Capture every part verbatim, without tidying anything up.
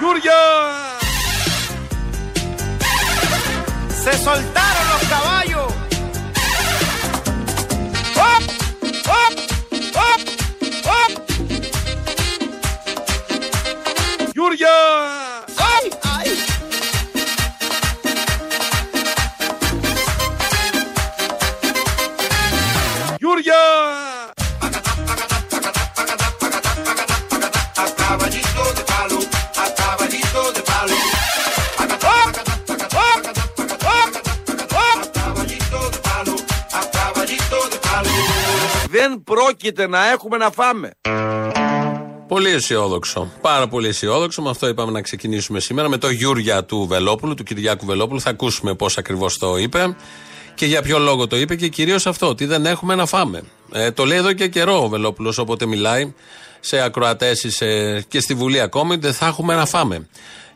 Γιούρια! Σε soltaron los caballos. Hop, hop, hop, hop. Γιούρια! Αϊ, αϊ. Γιούρια! Δεν πρόκειται να έχουμε να φάμε. Πολύ αισιόδοξο. Πάρα πολύ αισιόδοξο. Με αυτό είπαμε να ξεκινήσουμε σήμερα. Με το Γιούρια του Βελόπουλου, του Κυριάκου Βελόπουλου. Θα ακούσουμε πώς ακριβώς το είπε και για ποιο λόγο το είπε και κυρίως αυτό, ότι δεν έχουμε να φάμε. Ε, το λέει εδώ και καιρό ο Βελόπουλος, όποτε μιλάει σε ακροατές σε... και στη Βουλή ακόμη, δεν θα έχουμε να φάμε.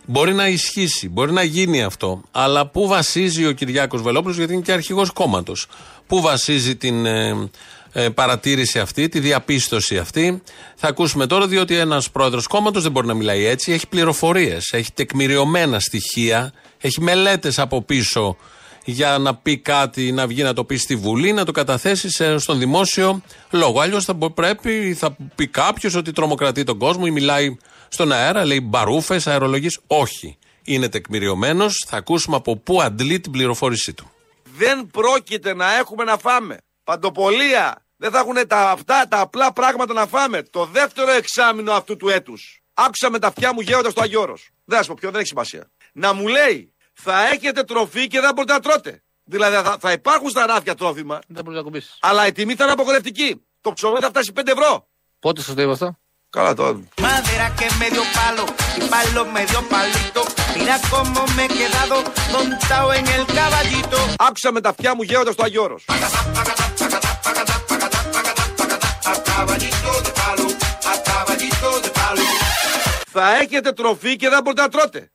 Μπορεί να ισχύσει, μπορεί να γίνει αυτό, αλλά πού βασίζει ο Κυριάκος Βελόπουλος, γιατί είναι και αρχηγός κόμματος, πού βασίζει την ε, ε, παρατήρηση αυτή, τη διαπίστωση αυτή. Θα ακούσουμε τώρα, διότι ένας πρόεδρος κόμματος δεν μπορεί να μιλάει έτσι. Έχει πληροφορίες, έχει τεκμηριωμένα στοιχεία, έχει μελέτες από πίσω για να πει κάτι, να βγει να το πει στη Βουλή, να το καταθέσει σε, στον δημόσιο λόγο. Αλλιώς θα πρέπει, θα πει κάποιος ότι τρομοκρατεί τον κόσμο ή μιλάει στον αέρα, λέει μπαρούφες, αερολογίες. Όχι. Είναι τεκμηριωμένος. Θα ακούσουμε από πού αντλεί την πληροφόρησή του. Δεν πρόκειται να έχουμε να φάμε. Παντοπολία. Δεν θα έχουν τα, αυτά τα απλά πράγματα να φάμε. Το δεύτερο εξάμηνο αυτού του έτους. Άκουσα με τα αυτιά μου γέοντα στο Αγιώρος. Δεν θα σου πω ποιο, δεν έχει σημασία. Να μου λέει. Θα έχετε τροφή και δεν μπορείτε να τρώτε. Δηλαδή θα, θα υπάρχουν στα ράφια τρόφιμα. Δεν μπορείτε να κουμπίσεις. Αλλά η τιμή θα είναι απογορευτική. Το ψωμί θα φτάσει πέντε ευρώ. Πότε σας το είπα αυτό? Καλά τώρα. Μαδέρα και με δύο πάλο, και πάλο με δύο παλίτο. Μιρά κόμμο με κεδάδο, μοντάω εν ελ καβαλίτο. Άκουσα με τα αυτιά μου γέοντα στο Αγιώρος. Θα έχετε τροφή και δεν μπορείτε να τρώτε.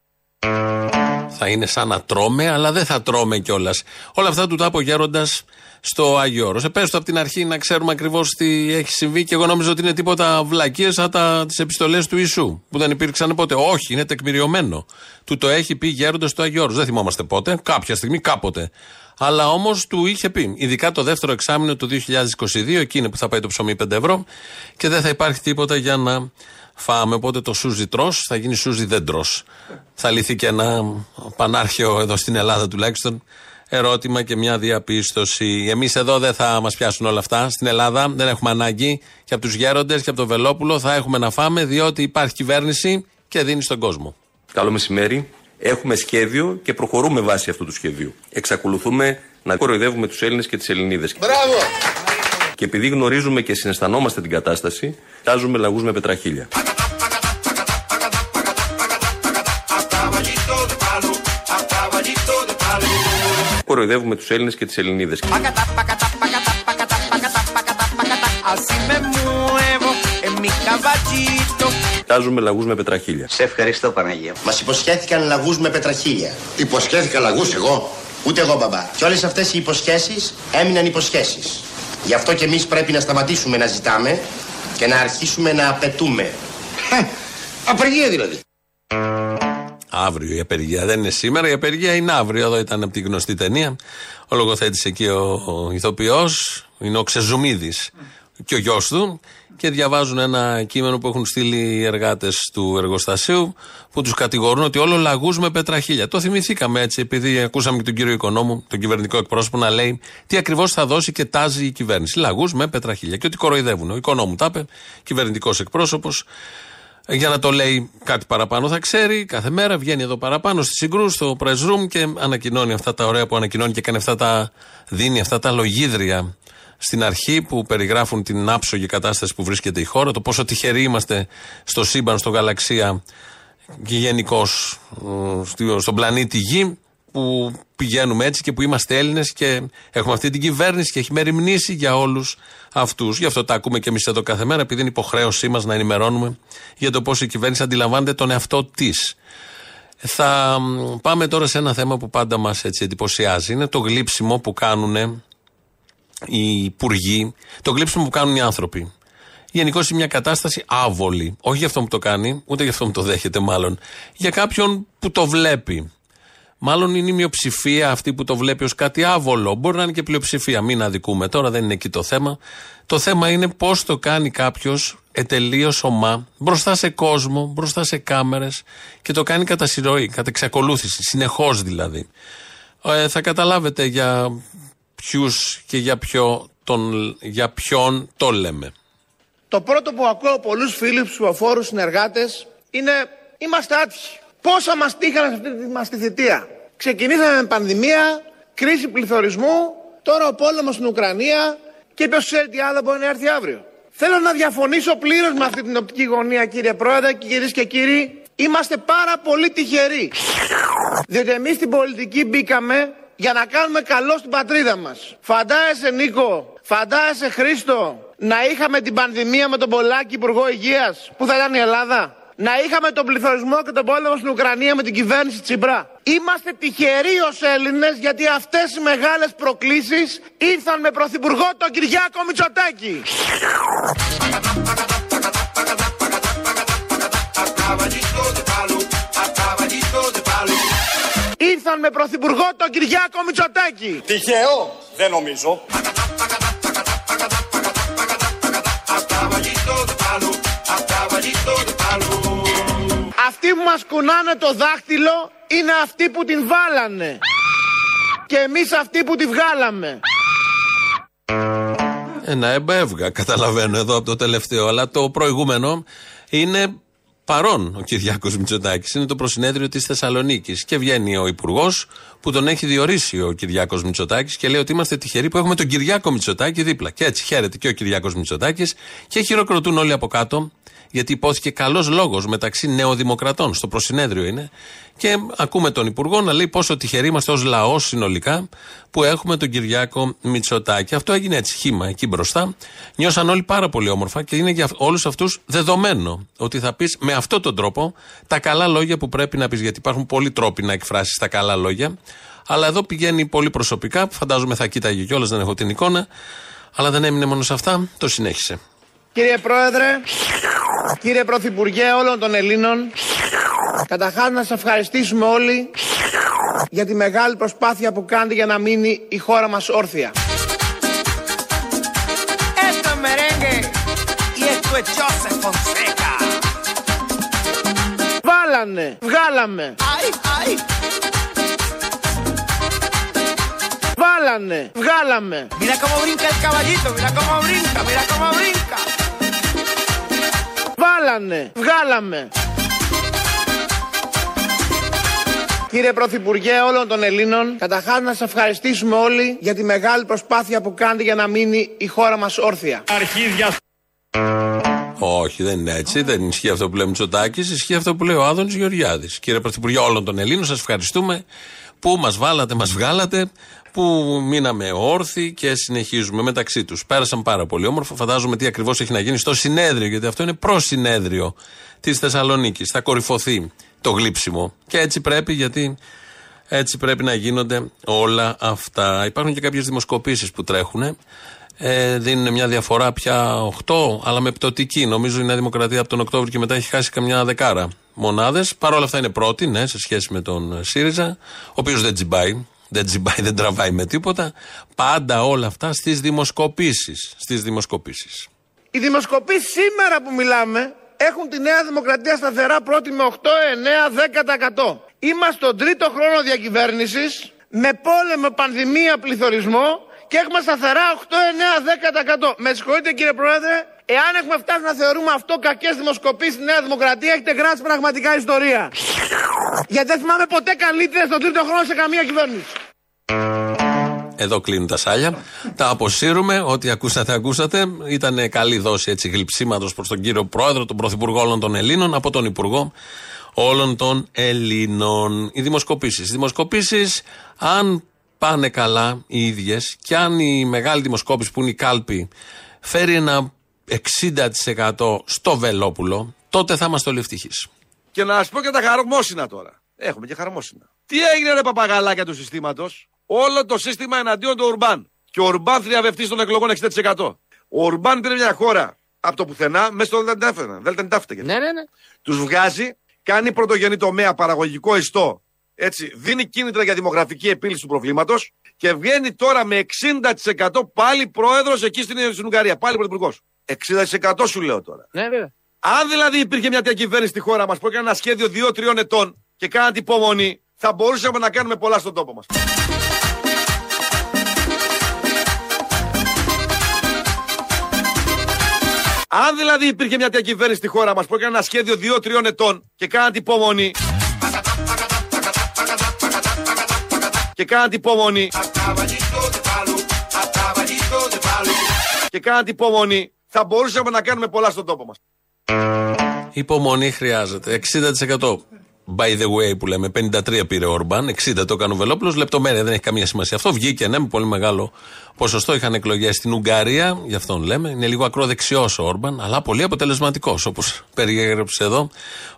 Θα είναι σαν να τρώμε, αλλά δεν θα τρώμε κιόλας. Όλα αυτά του τα είπε ο γέροντας στο Άγιο Όρος. Επέστω από την αρχή να ξέρουμε ακριβώς τι έχει συμβεί και εγώ νόμιζα ότι είναι τίποτα βλακίες σαν τα, τις επιστολές του Ιησού που δεν υπήρξαν ποτέ. Όχι, είναι τεκμηριωμένο. Του το έχει πει γέροντας στο Άγιο Όρος. Δεν θυμόμαστε πότε, κάποια στιγμή, κάποτε. Αλλά όμως του είχε πει, ειδικά το δεύτερο εξάμηνο του δύο χιλιάδες είκοσι δύο, εκείνη που θα πάει το ψωμί πέντε ευρώ και δεν θα υπάρχει τίποτα για να φάμε. Οπότε το σούζι τρως θα γίνει σούζι δεν τρως. Θα λυθεί και ένα πανάρχαιο εδώ στην Ελλάδα τουλάχιστον ερώτημα και μια διαπίστωση. Εμείς εδώ δεν θα μας πιάσουν όλα αυτά. Στην Ελλάδα δεν έχουμε ανάγκη και από τους γέροντες και από τον Βελόπουλο θα έχουμε να φάμε, διότι υπάρχει κυβέρνηση και δίνει στον κόσμο. Καλό μεσημέρι. Έχουμε σχέδιο και προχωρούμε βάσει αυτού του σχεδίου. Εξακολουθούμε να κοροϊδεύουμε τους Έλληνες και τις Ελληνίδες. Μπράβο! Και επειδή γνωρίζουμε και συναισθανόμαστε την κατάσταση, τάζουμε λαγούς με πετραχίλια. Κοροϊδεύουμε τους Έλληνες και τις Ελληνίδες. Τάζουμε λαγούς με πετραχίλια. Σε ευχαριστώ Παναγία. Μας υποσχέθηκαν λαγούς με πετραχίλια. Υποσχέθηκα λαγούς εγώ? Ούτε εγώ μπαμπά. Και όλες αυτές οι υποσχέσεις έμειναν υποσχέσεις. Γι' αυτό και εμείς πρέπει να σταματήσουμε να ζητάμε και να αρχίσουμε να απαιτούμε. Απεργία δηλαδή. Αύριο η απεργία. Δεν είναι σήμερα, η απεργία είναι αύριο. Εδώ ήταν από τη γνωστή ταινία. Ο λογοθέτης εκεί ο, ο ηθοποιός, είναι ο Ξεζουμίδης και ο γιος του. Και διαβάζουν ένα κείμενο που έχουν στείλει οι εργάτες του εργοστασίου που τους κατηγορούν ότι όλο λαγούς με πετραχίλια. Το θυμηθήκαμε έτσι, επειδή ακούσαμε και τον κύριο Οικονόμου, τον κυβερνητικό εκπρόσωπο, να λέει τι ακριβώς θα δώσει και τάζει η κυβέρνηση. Λαγούς με πετραχίλια. Και ότι κοροϊδεύουν. Ο Οικονόμου τα είπε, κυβερνητικός εκπρόσωπος. Για να το λέει κάτι παραπάνω, θα ξέρει. Κάθε μέρα βγαίνει εδώ παραπάνω στη Συγκρού, στο press room και ανακοινώνει αυτά τα ωραία που ανακοινώνει και κάνει αυτά τα, δίνει αυτά τα λογίδρια στην αρχή που περιγράφουν την άψογη κατάσταση που βρίσκεται η χώρα, το πόσο τυχεροί είμαστε στο σύμπαν, στο γαλαξία και γενικώς στον πλανήτη Γη που πηγαίνουμε έτσι και που είμαστε Έλληνες και έχουμε αυτή την κυβέρνηση και έχει μεριμνήσει για όλους αυτούς. Γι' αυτό τα ακούμε και εμείς εδώ κάθε μέρα, επειδή είναι υποχρέωσή μας να ενημερώνουμε για το πώς η κυβέρνηση αντιλαμβάνεται τον εαυτό της. Θα πάμε τώρα σε ένα θέμα που πάντα μας έτσι εντυπωσιάζει. Είναι το γλύψιμο που κάνουν οι υπουργοί, το γλύψιμο που κάνουν οι άνθρωποι. γενικώς μια κατάσταση άβολη. Όχι για αυτόν που το κάνει, ούτε για αυτόν που το δέχεται μάλλον. Για κάποιον που το βλέπει. Μάλλον είναι η μειοψηφία αυτή που το βλέπει ως κάτι άβολο. Μπορεί να είναι και πλειοψηφία. Μην αδικούμε τώρα, δεν είναι εκεί το θέμα. Το θέμα είναι πώς το κάνει κάποιος ετελείως ομά, μπροστά σε κόσμο, μπροστά σε κάμερες και το κάνει κατά συρροή, κατά εξακολούθηση, συνεχώς δηλαδή. Ε, θα καταλάβετε για ποιους και για, ποιο τον, για ποιον το λέμε. Το πρώτο που ακούω από πολλούς φίλους, ψηφοφόρους, συνεργάτες είναι είμαστε άτυχοι. Πόσα μας τύχανε σε αυτή μας τη θητεία. Ξεκινήσαμε με πανδημία, κρίση πληθωρισμού, τώρα ο πόλεμος στην Ουκρανία και ποιος ξέρει τι άλλο μπορεί να έρθει αύριο. Θέλω να διαφωνήσω πλήρως με αυτή την οπτική γωνία, κύριε Πρόεδρε, κυρίες και κύριοι. Είμαστε πάρα πολύ τυχεροί. Διότι εμείς στην πολιτική μπήκαμε για να κάνουμε καλό στην πατρίδα μας. Φαντάζεσαι, Νίκο, φαντάζεσαι, Χρήστο, να είχαμε την πανδημία με τον Πολάκη Υπουργό Υγείας, που θα ήταν η Ελλάδα. Να είχαμε τον πληθωρισμό και τον πόλεμο στην Ουκρανία με την κυβέρνηση Τσιμπρά. Είμαστε τυχεροί ως Έλληνες γιατί αυτές οι μεγάλες προκλήσεις ήρθαν με πρωθυπουργό τον Κυριάκο Μητσοτάκη. Ήρθαν με πρωθυπουργό τον Κυριάκο Μητσοτάκη. Τυχαίο, δεν νομίζω. Αυτοί που μας κουνάνε το δάχτυλο είναι αυτοί που την βάλανε. Και εμείς αυτοί που τη βγάλαμε. Ένα εμπεύγα, καταλαβαίνω εδώ από το τελευταίο. Αλλά το προηγούμενο είναι παρόν ο Κυριάκος Μητσοτάκης. Είναι το προσυνέδριο της Θεσσαλονίκης. Και βγαίνει ο υπουργός που τον έχει διορίσει ο Κυριάκος Μητσοτάκης και λέει ότι είμαστε τυχεροί που έχουμε τον Κυριάκο Μητσοτάκη δίπλα. Και έτσι χαίρεται και ο Κυριάκος Μητσοτάκης και χειροκροτούν όλοι από κάτω. Γιατί υπόθηκε καλός λόγος μεταξύ νεοδημοκρατών, στο προσυνέδριο είναι, και ακούμε τον Υπουργό να λέει πόσο τυχεροί είμαστε ως λαός συνολικά που έχουμε τον Κυριάκο Μητσοτάκη. Αυτό έγινε έτσι χύμα εκεί μπροστά. Νιώσαν όλοι πάρα πολύ όμορφα και είναι για όλους αυτούς δεδομένο ότι θα πεις με αυτόν τον τρόπο τα καλά λόγια που πρέπει να πεις. Γιατί υπάρχουν πολλοί τρόποι να εκφράσεις τα καλά λόγια. Αλλά εδώ πηγαίνει πολύ προσωπικά, φαντάζομαι θα κοίταγε κιόλας, δεν έχω την εικόνα. Αλλά δεν έμεινε μόνο σε αυτά, το συνέχισε. Κύριε Πρόεδρε, κύριε Πρωθυπουργέ όλων των Ελλήνων, καταρχάς να σας ευχαριστήσουμε όλοι για τη μεγάλη προσπάθεια που κάνετε για να μείνει η χώρα μας όρθια. Βάλανε, βγάλαμε. Αι, αι. Βάλανε, βγάλαμε. Mira cómo brinca el caballito, mira cómo brinca, mira cómo brinca. Βάλανε, βγάλαμε. Κύριε Πρωθυπουργέ όλων των Ελλήνων, καταρχάς να σας ευχαριστήσουμε όλοι για τη μεγάλη προσπάθεια που κάνετε για να μείνει η χώρα μας όρθια. Αρχίδια. Όχι, δεν είναι έτσι. Δεν ισχύει αυτό που λέει ο Μητσοτάκης, ισχύει αυτό που λέει ο Άδωνης Γεωργιάδης. Κύριε Πρωθυπουργέ όλων των Ελλήνων, σας ευχαριστούμε που μας βάλατε, μας βγάλατε, που μείναμε όρθιοι και συνεχίζουμε μεταξύ τους. Πέρασαν πάρα πολύ όμορφα. Φαντάζομαι τι ακριβώς έχει να γίνει στο συνέδριο, γιατί αυτό είναι προσυνέδριο της Θεσσαλονίκης. Θα κορυφωθεί το γλύψιμο. Και έτσι πρέπει, γιατί έτσι πρέπει να γίνονται όλα αυτά. Υπάρχουν και κάποιες δημοσκοπήσεις που τρέχουν. Ε, δίνουν μια διαφορά πια οκτώ, αλλά με πτωτική. Νομίζω η Νέα Δημοκρατία από τον Οκτώβριο και μετά έχει χάσει καμιά δεκάρα μονάδες. Παρ' όλα αυτά είναι πρώτη, ναι, σε σχέση με τον ΣΥΡΙΖΑ, ο οποίος δεν τσιμπάει. Δεν τσιμπάει, δεν τραβάει με τίποτα. Πάντα όλα αυτά στις δημοσκοπήσεις. Στις δημοσκοπήσεις. Οι δημοσκοπήσεις σήμερα που μιλάμε έχουν τη Νέα Δημοκρατία σταθερά πρώτη με οκτώ, εννέα, δέκα τοις εκατό. Είμαστε στον τρίτο χρόνο διακυβέρνησης, με πόλεμο, πανδημία, πληθωρισμό και έχουμε σταθερά οκτώ, εννέα, δέκα τοις εκατό. Με συγχωρείτε κύριε Πρόεδρε, εάν έχουμε φτάσει να θεωρούμε αυτό κακές δημοσκοπήσεις στη Νέα Δημοκρατία, έχετε γράψει πραγματικά ιστορία. Γιατί δεν θυμάμαι ποτέ καλύτερα στον τρίτο χρόνο σε καμία κυβέρνηση. Εδώ κλείνουν τα σάλια. Τα αποσύρουμε. Ό,τι ακούσατε, ακούσατε. Ήταν καλή δόση έτσι γλυψίματος προς τον κύριο Πρόεδρο, τον Πρωθυπουργό όλων των Ελλήνων, από τον Υπουργό όλων των Ελλήνων. Οι δημοσκοπήσεις. Οι δημοσκοπήσεις, αν πάνε καλά οι ίδιες και αν η μεγάλη δημοσκόπηση που είναι η κάλπη φέρει ένα εξήντα τοις εκατό στο Βελόπουλο, τότε θα είμαστε όλοι ευτυχείς. Και να σας πω και τα χαρμόσυνα τώρα. Έχουμε και χαρμόσυνα. Τι έγινε ρε παπαγαλάκια του συστήματος. Όλο το σύστημα εναντίον του Ορμπάν. Και ο Ορμπάν θριαβευτής των εκλογών εξήντα τοις εκατό. Ο Ορμπάν πήρε μια χώρα από το πουθενά μέσα στο ΔΕΛΤΑΝΤΑΦΤΑ. Ναι, ναι, ναι. Τους βγάζει, κάνει πρωτογενή τομέα παραγωγικό ιστό, έτσι, δίνει κίνητρα για δημογραφική επίλυση του προβλήματος και βγαίνει τώρα με εξήντα τοις εκατό πάλι πρόεδρος εκεί στην, στην Ουγγαρία, πάλι πρωθυπουργός. εξήντα τοις εκατό σου λέω τώρα. Ναι, βέβαια. Αν δηλαδή υπήρχε μια τέτοια κυβέρνηση στη χώρα μας που έκανε ένα σχέδιο δύο τριών ετών και κάναν την υπομονή, θα μπορούσαμε να κάνουμε πολλά στον τόπο μας. Αν δηλαδή υπήρχε μια τέτοια κυβέρνηση στη χώρα μας που έκανε ένα σχέδιο δύο τριών ετών και κάναν την υπομονή. Και κάναν την υπομονή. Και κάναν την υπομονή. Θα μπορούσαμε να κάνουμε πολλά στον τόπο μας. Υπομονή χρειάζεται. εξήντα τοις εκατό. By the way που λέμε, πενήντα τρία πήρε ο Όρμπαν, εξήντα το έκανε ο Βελόπουλος, λεπτομέρεια δεν έχει καμία σημασία. Αυτό βγήκε ναι, με πολύ μεγάλο ποσοστό, είχαν εκλογές στην Ουγγαρία, γι' αυτόν λέμε, είναι λίγο ακροδεξιός ο Όρμπαν, αλλά πολύ αποτελεσματικός, όπως περιέγραψε εδώ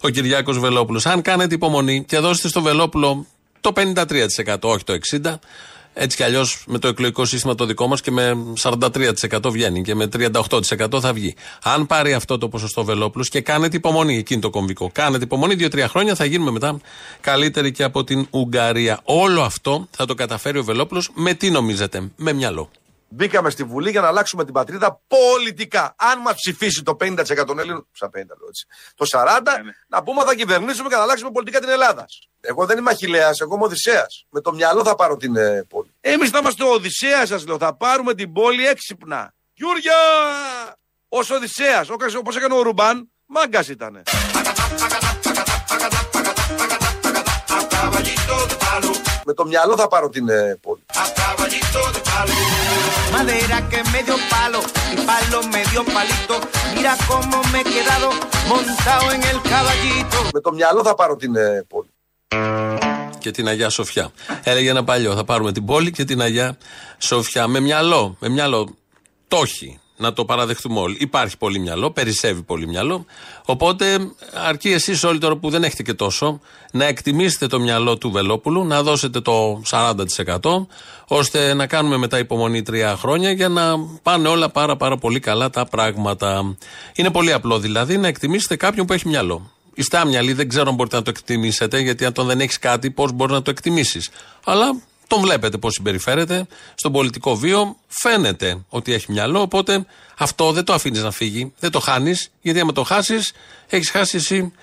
ο Κυριάκος Βελόπουλος. Αν κάνετε υπομονή και δώσετε στο Βελόπουλο το πενήντα τρία τοις εκατό, όχι το εξήντα τοις εκατό, έτσι κι αλλιώς με το εκλογικό σύστημα το δικό μας και με σαράντα τρία τοις εκατό βγαίνει και με τριάντα οκτώ τοις εκατό θα βγει. Αν πάρει αυτό το ποσοστό Βελόπουλος και κάνετε υπομονή, εκείνη το κομβικό, κάνετε υπομονή, δύο τρία χρόνια θα γίνουμε μετά καλύτεροι και από την Ουγγαρία. Όλο αυτό θα το καταφέρει ο Βελόπουλος με τι νομίζετε, με μυαλό. Μπήκαμε στη Βουλή για να αλλάξουμε την πατρίδα πολιτικά. Αν μας ψηφίσει το πενήντα τοις εκατό των Ελλήνων, το σαράντα τοις εκατό, να πούμε θα κυβερνήσουμε και να αλλάξουμε πολιτικά την Ελλάδα. Εγώ δεν είμαι Αχιλλέας, εγώ είμαι Οδυσσέας. Με το μυαλό θα πάρω την ε, πόλη. Εμείς θα είμαστε ο Οδυσσέας, σας λέω. Θα πάρουμε την πόλη έξυπνα. Γιούργια! Ως Οδυσσέας, όπως έκανε ο Ρουμπάν, μάγκας ήτανε. Με το μυαλό θα πάρω την ε, πόλη. Με το μυαλό θα πάρω την ε, πόλη. Και την Αγιά Σοφιά. Έλεγε ένα παλιό, θα πάρουμε την πόλη και την Αγιά Σοφιά. Με μυαλό, με μυαλό. Το όχι, να το παραδεχτούμε όλοι. Υπάρχει πολύ μυαλό, περισσεύει πολύ μυαλό. Οπότε αρκεί εσείς όλοι τώρα που δεν έχετε και τόσο, να εκτιμήσετε το μυαλό του Βελόπουλου, να δώσετε το σαράντα τοις εκατό, ώστε να κάνουμε μετά υπομονή τρία χρόνια για να πάνε όλα πάρα πάρα πολύ καλά τα πράγματα. Είναι πολύ απλό δηλαδή να εκτιμήσετε κάποιον που έχει μυαλό. Η στάμυαλη δεν ξέρω αν μπορείτε να το εκτιμήσετε, γιατί αν τον δεν έχεις κάτι, πώς μπορεί να το εκτιμήσεις. Αλλά τον βλέπετε πώς συμπεριφέρεται στον πολιτικό βίο, φαίνεται ότι έχει μυαλό, οπότε αυτό δεν το αφήνεις να φύγει, δεν το χάνεις, γιατί άμα το χάσεις, έχεις χάσει εσύ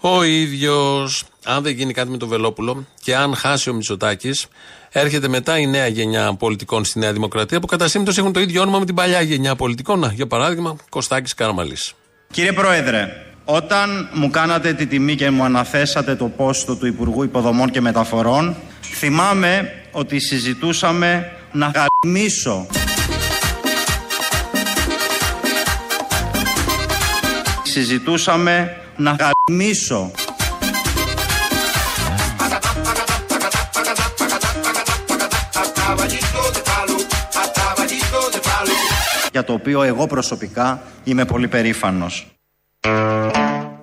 ο ίδιος. Αν δεν γίνει κάτι με τον Βελόπουλο και αν χάσει ο Μητσοτάκης, έρχεται μετά η νέα γενιά πολιτικών στη Νέα Δημοκρατία, που κατά σύμπτωση έχουν το ίδιο όνομα με την παλιά γενιά πολιτικών. Να, για παράδειγμα, Κωστάκης Καρμαλής. Κύριε Πρόεδρε. Όταν μου κάνατε τη τιμή και μου αναθέσατε το πόστο του Υπουργού Υποδομών και Μεταφορών, θυμάμαι ότι συζητούσαμε να γαμίσω. Συζητούσαμε να γαμίσω. Για το οποίο εγώ προσωπικά είμαι πολύ περήφανος.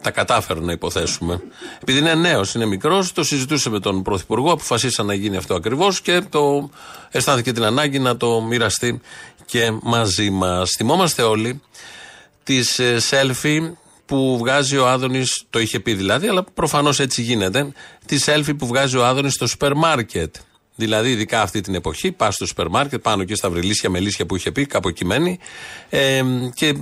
Τα κατάφερε να υποθέσουμε. Επειδή είναι νέος, είναι μικρός, το συζητούσε με τον Πρωθυπουργό, αποφασίσαν να γίνει αυτό ακριβώς και το αισθάνθηκε την ανάγκη να το μοιραστεί και μαζί μας. Θυμόμαστε όλοι τις selfie που βγάζει ο Άδωνης, το είχε πει δηλαδή, αλλά προφανώς έτσι γίνεται, τη selfie που βγάζει ο Άδωνης στο σούπερ μάρκετ. Δηλαδή, ειδικά αυτή την εποχή, πα στο σούπερ μάρκετ, πάνω και στα βρυλίσια μελίσια που είχε πει, κάπου εκεί μένει, ε, και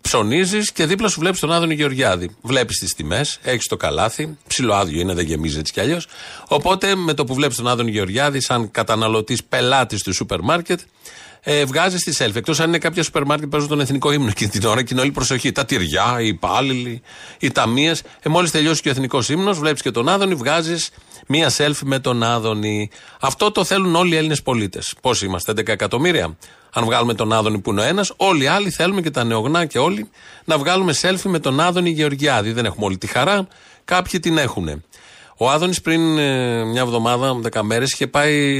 ψωνίζει και δίπλα σου βλέπει τον Άδωνη Γεωργιάδη. Βλέπει τι τιμέ, έχει το καλάθι, ψιλοάδιο είναι, δεν γεμίζει έτσι κι αλλιώ. Οπότε, με το που βλέπει τον Άδωνη Γεωργιάδη, σαν καταναλωτή πελάτη του σούπερ μάρκετ, ε, βγάζει τη selfie. Εκτό αν είναι κάποια σούπερ μάρκετ που παίζουν τον εθνικό ύμνο και την ώρα και είναι όλη προσοχή. Τα τυριά, οι υπάλληλοι, οι ταμείε. Ε, Μόλι τελειώσει και ο εθνικό ύμνο, βλέπει και τον Άδωνη, βγάζει μία selfie με τον Άδωνη. Αυτό το θέλουν όλοι οι Έλληνες πολίτες. Πώς είμαστε, έντεκα εκατομμύρια. Αν βγάλουμε τον Άδωνη που είναι ο ένας, όλοι οι άλλοι θέλουμε και τα νεογνά και όλοι να βγάλουμε selfie με τον Άδωνη Γεωργιάδη. Δεν έχουμε όλη τη χαρά, κάποιοι την έχουν. Ο Άδωνης πριν ε, μια εβδομάδα, δέκα μέρες, είχε πάει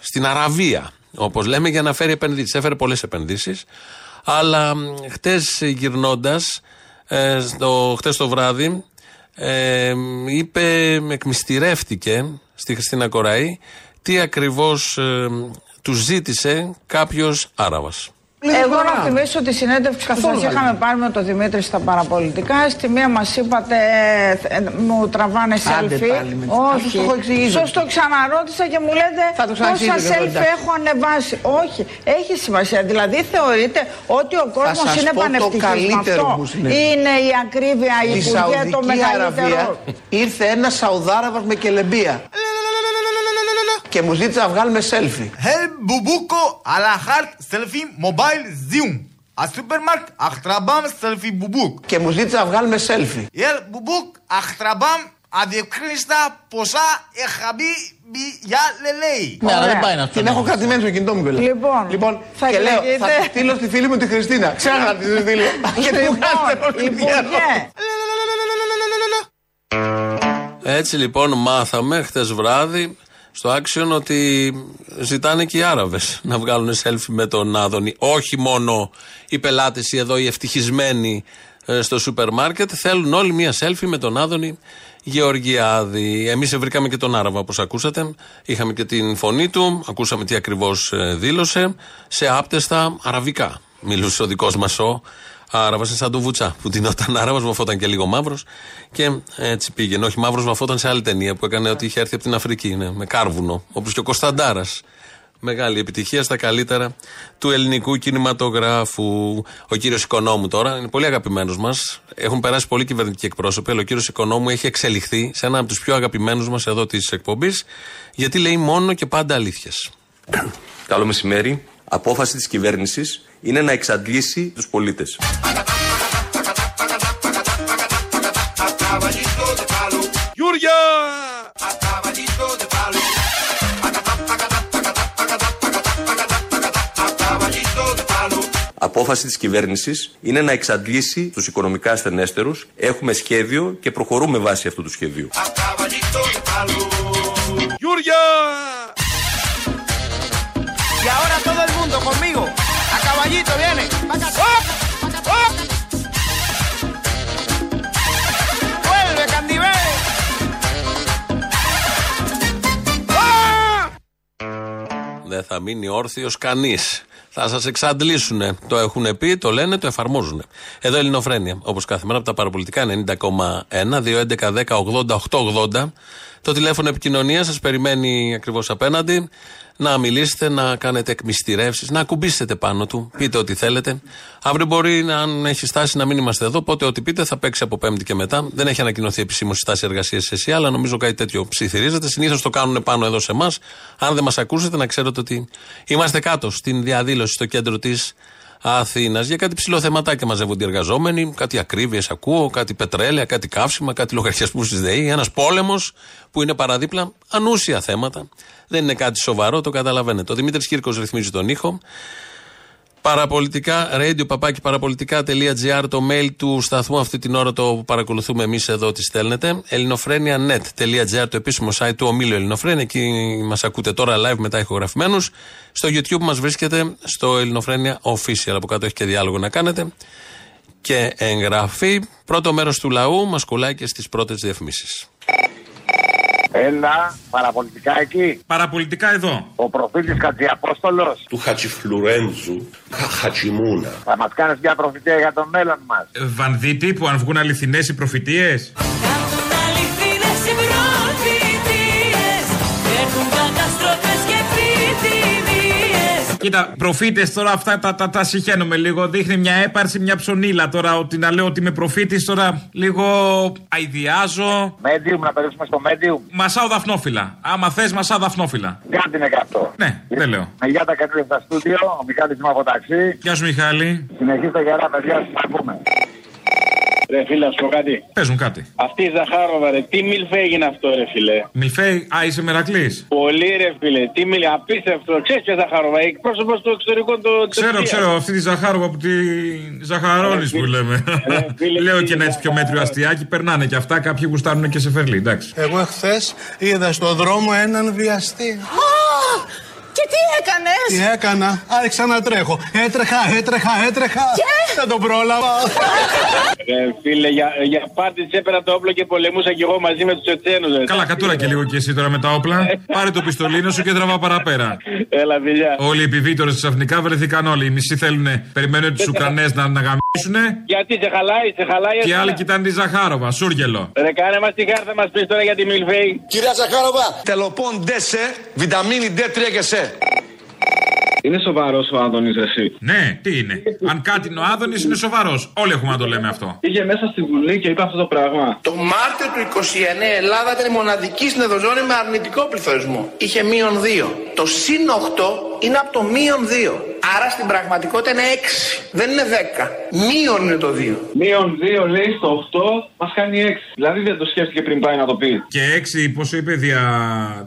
στην Αραβία, όπως λέμε, για να φέρει επενδύσεις. Έφερε πολλές επενδύσεις, αλλά χτες γυρνώντας, ε, στο, χτες το βράδυ, Ε, είπε, εκμυστηρεύτηκε στη Χριστίνα Κοραή τι ακριβώς ε, του ζήτησε κάποιος Άραβας. Εγώ να θυμίσω τη συνέντευξη που σας είχαμε πάρει με τον Δημήτρη στα Παραπολιτικά. Στη μία μας είπατε ε, μου τραβάνε selfie. Όχι, σας το ξαναρώτησα και μου λέτε πόσα selfie έχω ανεβάσει. Όχι, έχει σημασία. Δηλαδή θεωρείτε ότι ο κόσμος είναι πανευτυχής με αυτό? Είναι η ακρίβεια, η υπουργεία, το μεγαλύτερο. Ήρθε ένας Σαουδάραβας με κελεμπία και μου ζήτησε να βγάλουμε selfie. Hey, μπουμπούκο, αλαχάρτ, selfie, mobile, zoom. Α, supermarket, αχτραμπάμ, selfie, μπουμπούκ. Και μου ζήτησε να βγάλουμε selfie. Ελ, μπουμπούκ, αχτραμπάμ, αδιευκρίνιστα, ποσά, εχαμπή, για λελέι. Ναι, αλλά δεν πάει να. Την έχω κρατημένη στο κινητό μου, κολλά. Λοιπόν, λοιπόν θα και λέω, θα στείλω στη φίλη μου τη Χριστίνα. Ξέρω να τη στείλω. Γιατί μου κάθεται. Έτσι λοιπόν μάθαμε χτες βράδυ στο Άξιον ότι ζητάνε και οι Άραβες να βγάλουν selfie με τον Άδωνη. Όχι μόνο οι πελάτες ή εδώ οι ευτυχισμένοι στο σούπερ μάρκετ, θέλουν όλοι μία selfie με τον Άδωνη Γεωργιάδη. Εμείς βρήκαμε και τον Άραβα, όπως ακούσατε. Είχαμε και την φωνή του, ακούσαμε τι ακριβώς δήλωσε. Σε άπτεστα αραβικά μιλούσε ο δικός μας ο Άραβας, σαν τον Βουτσά που δινόταν Άραβας, βαφόταν και λίγο μαύρος και έτσι πήγαινε. Όχι μαύρος, βαφόταν σε άλλη ταινία που έκανε ότι είχε έρθει από την Αφρική, ναι, με κάρβουνο, όπως και ο Κωνσταντάρας. Μεγάλη επιτυχία στα καλύτερα του ελληνικού κινηματογράφου. Ο κύριος Οικονόμου τώρα είναι πολύ αγαπημένος μας. Έχουν περάσει πολλοί κυβερνητικοί εκπρόσωποι, αλλά ο κύριος Οικονόμου έχει εξελιχθεί σε έναν από τους πιο αγαπημένους μας εδώ της εκπομπής, γιατί λέει μόνο και πάντα αλήθειες. Καλό μεσημέρι. Απόφαση της κυβέρνησης είναι να εξαντλήσει τους πολίτες. Γιούρια! Απόφαση της κυβέρνησης είναι να εξαντλήσει τους οικονομικά ασθενέστερους. Έχουμε σχέδιο και προχωρούμε βάσει αυτού του σχεδίου. Γιούρια! Y ahora todo el mundo conmigo, a caballito viene. ¡Oh! ¡Oh! ¡Vuelve, Candibé! ¡Oh! Δεν θα μείνει όρθιος κανείς. Θα σας εξαντλήσουνε. Το έχουν πει, το λένε, το εφαρμόζουνε. Εδώ Ελληνοφρένια, όπως κάθε μέρα από τα Παραπολιτικά, ενενήντα κόμμα ένα, δύο έντεκα δέκα ογδόντα οκτώ ογδόντα. Το τηλέφωνο επικοινωνία σας περιμένει ακριβώς απέναντι. Να μιλήσετε, να κάνετε εκμυστηρεύσεις, να ακουμπήσετε πάνω του, πείτε ό,τι θέλετε. Αύριο μπορεί, αν έχει στάση, να μην είμαστε εδώ. Οπότε, ό,τι πείτε θα παίξει από Πέμπτη και μετά. Δεν έχει ανακοινωθεί επισήμως η στάση εργασίας εσύ, αλλά νομίζω κάτι τέτοιο ψιθυρίζεται. Συνήθως το κάνουν πάνω εδώ σε εμάς. Αν δεν μας ακούσετε, να ξέρετε ότι είμαστε κάτω στην διαδήλωση στο κέντρο της Αθήνας. Για κάτι ψηλό θεματάκια μαζεύονται οι εργαζόμενοι, κάτι ακρίβειες ακούω, κάτι πετρέλαια, κάτι καύσιμα, κάτι λογαριασμού της ΔΕΗ, ένας πόλεμος που είναι παραδίπλα, ανούσια θέματα. Δεν είναι κάτι σοβαρό, το καταλαβαίνετε. Ο Δημήτρης Κύρκος ρυθμίζει τον ήχο. Παραπολιτικά, radio παπάκι παραπολιτικά.gr, το mail του σταθμού αυτή την ώρα, το παρακολουθούμε εμείς εδώ, τι στέλνετε. ελληνοφρένια τελεία net.gr, το επίσημο site του ομίλου Ελληνοφρένια, εκεί μας ακούτε τώρα live μετά ηχογραφημένους. Στο YouTube μας βρίσκεται στο Ελληνοφρένια Official, από κάτω έχει και διάλογο να κάνετε. Και εγγραφή, πρώτο μέρος του λαού, μας κολλάει και στις πρώτες διαφημίσεις. Έλα, παραπολιτικά εκεί. Παραπολιτικά εδώ. Ο προφήτης Χατζιαπόστολος. Του Χατζιφλουρέντζου, Χατζιμούνα. Θα μας κάνεις μια προφητεία για το μέλλον μας. Ε, Βανδίτη, που αν βγουν αληθινές οι προφητείες. Κάνουν αληθινές οι προφητείες. Έχουν καταστροφές και πιτιδίες. Κοίτα, προφήτες τώρα αυτά τα, τα, τα συχαίνομαι λίγο. Δείχνει μια έπαρση, μια ψωνίλα τώρα. Ότι να λέω ότι είμαι προφήτης τώρα λίγο αηδιάζω. Medium, να περάσουμε στο medium. Μασάω δαφνόφυλλα. Άμα θες, μασάω δαφνόφυλλα. Κάτι είναι κάτω. Ναι, δεν λέω. Γεια τα κατ' ήρθα στο στούντιο. Ο Μιχάλης μου από ταξί. Γεια σου, Μιχάλη. Συνεχίστε γερά, παιδιά, σας πούμε. Ρε φίλε, να σου πω κάτι. Πες μου κάτι. Αυτή η Ζαχάροβα, ρε, τι μιλφέ έγινε αυτό, ρε φίλε. Μιλφέ, α, είσαι Μερακλής. Πολύ, ρε φίλε, τι μιλφέ, απίστευτο. Ξέρεις ποια Ζαχάροβα, εκπρόσωπος του εξωτερικού του. Ξέρω, ξέρω, αυτή τη Ζαχάροβα που τη ζαχαρώνεις που λέμε. Ρε, φίλε, λέω και ένα έτσι πιο μέτριο αστιάκι, περνάνε και αυτά, κάποιοι γουστάρουν και σε φερλί, εντάξει. Εγώ χθες είδα στον δρόμο έναν βιαστή. Και τι Τι έκανες? Τι έκανα. Άρχισα να τρέχω. Έτρεχα, έτρεχα, έτρεχα. Και... δεν τον πρόλαβα. Ρε φίλε, για, για πάρτι έπαιρνα το όπλο και πολεμούσα κι εγώ μαζί με τους Τσετσένους. Καλά, κατούρα και λίγο κι εσύ τώρα με τα όπλα. Πάρε το πιστολίνο σου και τραβά παραπέρα. Έλα, δουλειά. Όλοι οι επιβίτορες ξαφνικά βρεθήκαν όλοι. Οι μισοί θέλουνε, περιμένουν τους Ουκρανές να αναγαμίσουνε. Γιατί σε χαλάει, σε χαλάει. Και άλλοι κοιτάνε τη Ζαχάροβα, σούργελο. Ρε κάνε μας την κάρτα, μας πεις τώρα για τη Μιλφέη. Κυρία Ζαχάροβα, τελοπών ντεσέ, βιταμίνη ντι τρία και σε. Είναι σοβαρός ο Άδωνης, εσύ? Ναι, τι είναι. Αν κάτι είναι ο Άδωνης, είναι σοβαρός. Όλοι έχουμε να το λέμε αυτό. Πήγε μέσα στη Βουλή και είπε αυτό το πράγμα. Το Μάρτιο του είκοσι εννέα Ελλάδα ήταν η μοναδική στην Ευρωζώνη με αρνητικό πληθωρισμό. Είχε μείον δύο. Το συν οκτώ είναι από το μείον δύο. Άρα στην πραγματικότητα είναι έξι. Δεν είναι δέκα. Μείον είναι το δύο. Μείον δύο λέει στο οκτώ, μας κάνει έξι. Δηλαδή δεν το σκέφτηκε πριν πάει να το πει. Και έξι, πόσο είπε, δια,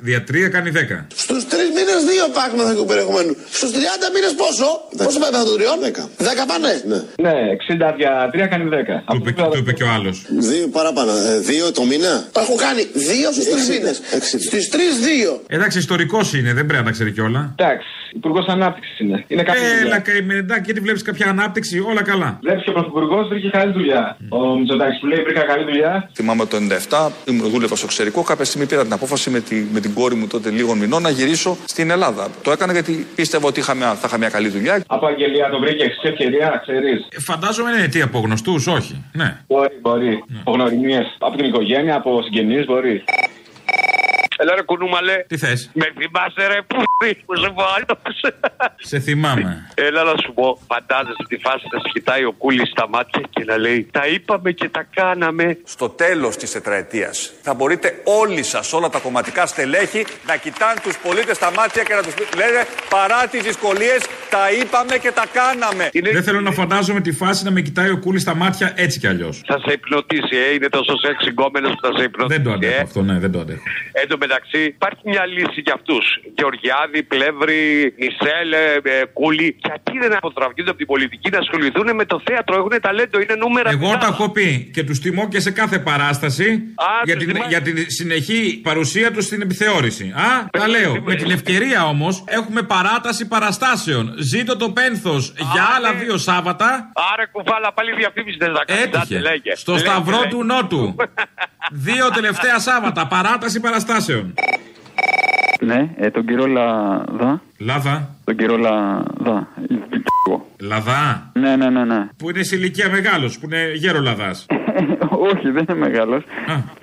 δια τρία κάνει δέκα. Στους τρεις μήνες δύο πάγματα του περιεχομένου. Στους τριάντα μήνες πόσο? δέκα. Πόσο πάει μετά το τρία? δέκα. δέκα πάνε. Ναι, ναι, εξήντα δια τρία κάνει δέκα. Του είπε, το είπε και ο άλλος. δύο παραπάνω. δύο το μήνα. Το έχω κάνει δύο στους τρεις μήνες. Στις τρεις δύο. Εντάξει, ιστορικός είναι, δεν πρέπει να τα ξέρει κιόλα. Εντάξει. Υπουργός Ανάπτυξης είναι. Είναι κάποιο. Έλα, καημεντά, γιατί βλέπεις κάποια ανάπτυξη, όλα καλά. Βλέπεις και ο Πρωθυπουργός βρήκε καλή δουλειά. Mm. Ο Μητσοτάκης που λέει βρήκα καλή δουλειά. Θυμάμαι το ενενήντα επτά, ήμουν δούλευα στο εξωτερικό. Κάποια στιγμή πήρα την απόφαση με, τη, με την κόρη μου τότε λίγων μηνών να γυρίσω στην Ελλάδα. Το έκανα γιατί πίστευα ότι είχα μια, θα είχα μια καλή δουλειά. Απαγγελία, το βρήκε σε ευκαιρία, ξέρεις. Ε, φαντάζομαι είναι τι, από γνωστούς, όχι. Ναι. Μπορεί, μπορεί. Ναι. Από γνωριμίες. Από την οικογένεια, από συγγενείς, μπορεί. Έλα ρε κουνούμαλε. Τι θες? Με θυμάσαι ρε που σε βάλωσε. Σε θυμάμαι. Έλα να σου πω, φαντάζεσαι τη φάση να σκητάει ο Κούλης στα μάτια και να λέει τα είπαμε και τα κάναμε. Στο τέλος της τετραετίας θα μπορείτε όλοι σας, όλα τα κομματικά στελέχη, να κοιτάνε τους πολίτες στα μάτια και να τους λένε παρά τις δυσκολίες τα είπαμε και τα κάναμε. Είναι... δεν θέλω να φαντάζομαι τη φάση να με κοιτάει ο Κούλης στα μάτια έτσι κι αλλιώς. Θα σε υπνοτήσει, ε, είναι τόσο σεξι γκόμενος που θα σε υπνοτήσει. Δεν το αντέχω ε. αυτό, ναι, δεν το αντέχω. Ε, το μεταξύ, υπάρχει μια λύση για αυτούς. Γεωργιάδη, Πλεύρη, Νισελ, ε, Κούλη. Γιατί δεν αποτραβιούνται από την πολιτική να ασχοληθούν με το θέατρο? Έχουν ταλέντο, είναι νούμερα. Εγώ τα έχω πει και τους τιμώ και σε κάθε παράσταση Α, για, την, για την συνεχή παρουσία τους στην επιθεώρηση. Α, Πες, τα λέω. Πες. Με την ευκαιρία όμως έχουμε παράταση παραστάσεων. Ζήτω το πένθος για άλλα δύο Σάββατα. Άρα κουβάλα, πάλι διαφήμιση δεν θα κάνει. Έτυχε. Στο λέγε, Σταυρό λέγε. του Νότου. Δύο τελευταία Σάββατα, παράταση παραστάσεων. Ναι, ε, τον κύριο Λαδά. Λαδά. Τον κύριο Λαδά. Λαδά. Ναι, ναι, ναι, ναι. Που είναι σε ηλικία μεγάλος, που είναι γέρο Λαδάς. Όχι, δεν είναι μεγάλος.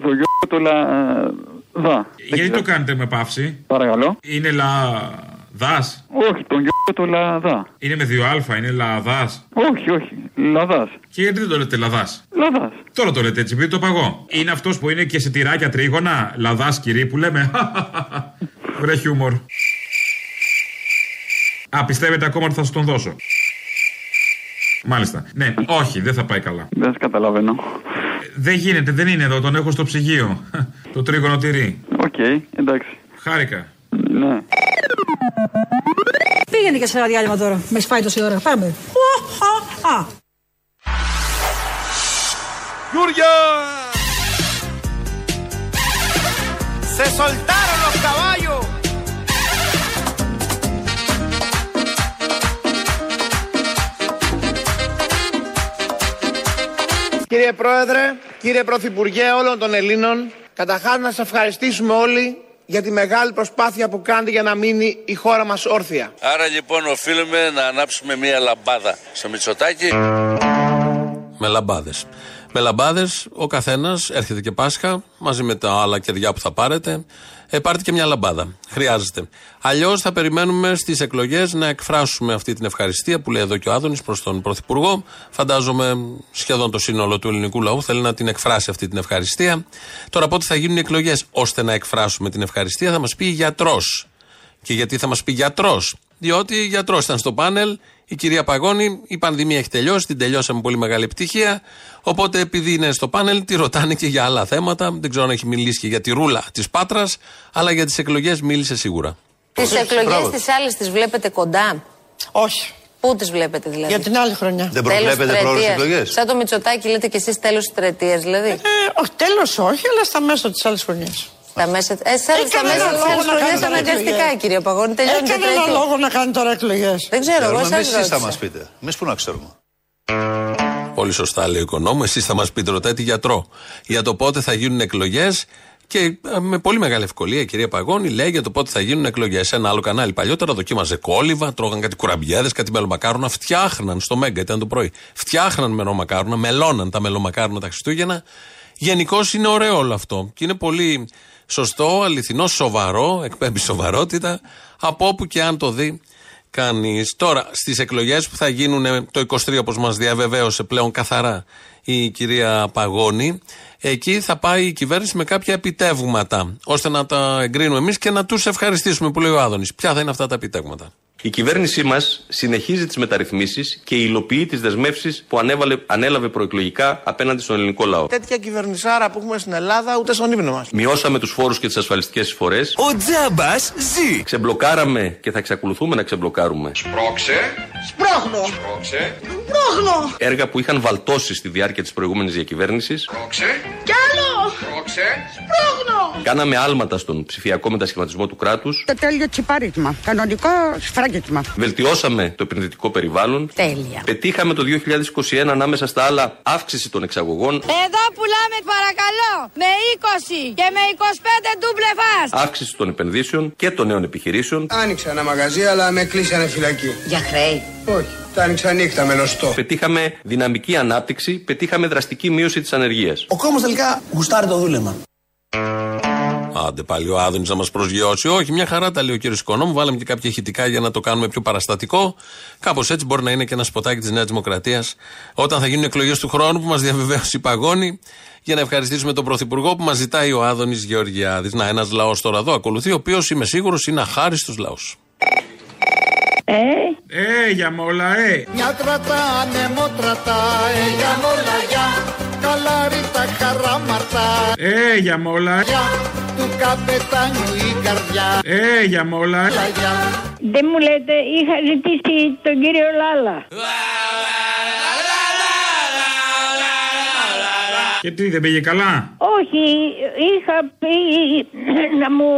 Το γιο του Λαδά. Γιατί το κάνετε με παύση? Παρακαλώ. Είναι Λαδάς. Όχι, τον γιο του Λαδά. Είναι με δύο αλφα, είναι Λαδάς. Όχι, όχι, Λαδάς. Και γιατί δεν το λέτε Λαδάς? Λαδάς. Τώρα το λέτε έτσι, επειδή το παγώ. Είναι αυτός που είναι και σε τυράκια τρίγωνα, Λαδάς κυρί που λέμε. Βρε χιούμορ. Α, πιστεύετε ακόμα ότι θα σας τον δώσω? Μάλιστα. Ναι, όχι, δεν θα πάει καλά. Δεν σας καταλαβαίνω. Δεν γίνεται, δεν είναι εδώ, τον έχω στο ψυγείο. Το τρίγωνο τυρί. Οκ, okay, εντάξει. Χάρηκα. Ναι. Πήγαινε και σε ένα διάλειμμα τώρα. Με έχει πάει τόση ώρα. Πάμε. Γιούρια! Σε soltaron los caballos. Κύριε Πρόεδρε, κύριε Πρωθυπουργέ όλων των Ελλήνων, καταρχάς να σας ευχαριστήσουμε όλοι για τη μεγάλη προσπάθεια που κάνετε για να μείνει η χώρα μας όρθια. Άρα λοιπόν οφείλουμε να ανάψουμε μία λαμπάδα στο Μητσοτάκη. Με λαμπάδες. Με λαμπάδες ο καθένας έρχεται και Πάσχα, μαζί με τα άλλα κεριά που θα πάρετε, ε, πάρετε και μια λαμπάδα. Χρειάζεται. Αλλιώς θα περιμένουμε στις εκλογές να εκφράσουμε αυτή την ευχαριστία που λέει εδώ και ο Άδωνης προς τον Πρωθυπουργό. Φαντάζομαι σχεδόν το σύνολο του ελληνικού λαού θέλει να την εκφράσει αυτή την ευχαριστία. Τώρα πότε θα γίνουν οι εκλογές ώστε να εκφράσουμε την ευχαριστία θα μας πει γιατρός. Και γιατί θα μας πει γιατρός? Διότι γιατρός ήταν στο πάνελ, η κυρία Παγόνη, η πανδημία έχει τελειώσει, την τελειώσαμε πολύ μεγάλη επιτυχία. Οπότε επειδή είναι στο πάνελ, τη ρωτάνε και για άλλα θέματα. Δεν ξέρω αν έχει μιλήσει και για τη Ρούλα της Πάτρας, αλλά για τις εκλογές μίλησε σίγουρα. Τις εκλογές τις άλλες τις βλέπετε κοντά? Όχι. Πού τις βλέπετε δηλαδή? Για την άλλη χρονιά. Δεν προβλέπετε πρόορες εκλογές? Σαν το Μητσοτάκη λέτε κι εσείς τέλος της τριετίας δηλαδή? Ε, όχι, τέλος όχι, αλλά στα μέσα της άλλης χρονιάς. Τα μέσα, ε, στα μέσα τη χρονιά αναγκαστικά, κύριε Παγόνη. Τελειώνει. Έκανε ένα λόγο να κάνει τώρα εκλογές. Δεν ξέρω, εγώ εσάς εσείς θα μας πείτε. Εμείς πού να ξέρουμε. Πολύ σωστά λέει ο Οικονόμου. Εσείς θα μας πείτε, ρωτάτε γιατρό για το πότε θα γίνουν εκλογές. Και με πολύ μεγάλη ευκολία η κυρία Παγόνη λέει για το πότε θα γίνουν εκλογές. Σε ένα άλλο κανάλι παλιότερα δοκίμαζε κόλυβα, τρώγαν κάτι κουραμπιέδες, κάτι μελομακάρουνα. Φτιάχναν στο Μέγκα, ήταν το πρωί. Φτιάχναν μελομακάρουνα, μελώναν τα μελομακάρουνα τα Χριστούγεννα. Γενικώς είναι ωραίο όλο αυτό. Και είναι πολύ σωστό, αληθινό, σοβαρό, εκπέμπει σοβαρότητα από όπου και αν το δει κανείς. Τώρα, στις εκλογές που θα γίνουν το είκοσι τρία, όπως μας διαβεβαίωσε πλέον καθαρά η κυρία Παγόνη, εκεί θα πάει η κυβέρνηση με κάποια επιτεύγματα, ώστε να τα εγκρίνουμε εμείς και να τους ευχαριστήσουμε, που λέει ο Άδωνης. Ποια θα είναι αυτά τα επιτεύγματα? Η κυβέρνησή μας συνεχίζει τις μεταρρυθμίσεις και υλοποιεί τις δεσμεύσεις που ανέβαλε, ανέλαβε προεκλογικά απέναντι στον ελληνικό λαό. Τέτοια κυβερνησάρα που έχουμε στην Ελλάδα, ούτε στον ύπνο μας. Μειώσαμε τους φόρους και τις ασφαλιστικές εισφορές. Ο Τζάμπας ζει. Ξεμπλοκάραμε και θα εξακολουθούμε να ξεμπλοκάρουμε. Σπρώξε. Σπρώχνω. Σπρώξε. Σπρώχνω. Έργα που είχαν βαλτώσει στη διάρκεια της προηγούμενης διακυβέρνησης. Σπρώξε. Κι άλλο. Σπρώξε. Σπρώχνω. Κάναμε άλματα στον ψηφιακό μετασχηματισμό του κράτους. Το τέλειο τσιπάριτμα. Κανονικό σφράγγι. Βελτιώσαμε το επενδυτικό περιβάλλον. Τέλεια. Πετύχαμε το δύο χιλιάδες είκοσι ένα ανάμεσα στα άλλα αύξηση των εξαγωγών. Εδώ πουλάμε παρακαλώ με είκοσι και με είκοσι πέντε ντούμπλε φας. Αύξηση των επενδύσεων και των νέων επιχειρήσεων. Άνοιξα ένα μαγαζί αλλά με κλείσανε φυλακή. Για χρέη? Όχι. Τα άνοιξα νύχτα με λωστό. Πετύχαμε δυναμική ανάπτυξη. Πετύχαμε δραστική μείωση της ανεργίας. Ο κόμος τελικά γουστάρει το δούλεμα. Άντε πάλι ο Άδωνης να μας προσγειώσει. Όχι, μια χαρά τα λέει ο κύριος Οικονόμου. Βάλαμε και κάποια ηχητικά για να το κάνουμε πιο παραστατικό. Κάπως έτσι μπορεί να είναι και ένα σποτάκι της Νέας Δημοκρατίας όταν θα γίνουν εκλογές του χρόνου, που μας διαβεβαίωσε η Παγόνη, για να ευχαριστήσουμε τον Πρωθυπουργό που μας ζητάει ο Άδωνης Γεωργιάδης. Να, ένας λαός τώρα εδώ ακολουθεί, ο οποίος είμαι σίγουρος είναι αχάριστος λαός. Ε, ε, για μόλα, ε. Μια τρατά, ναι, μότρατα, ε, για μόλα, για. Καλάρι τα χαράματα. Ε, για μόλα, για. Του καπετάνιου η καρδιά. Ε, για μόλα, για. Δεν μου λέτε, είχα ζητήσει τον κύριο Λάλα. Και τι, δεν πήγε καλά? Όχι, είχα πει να μου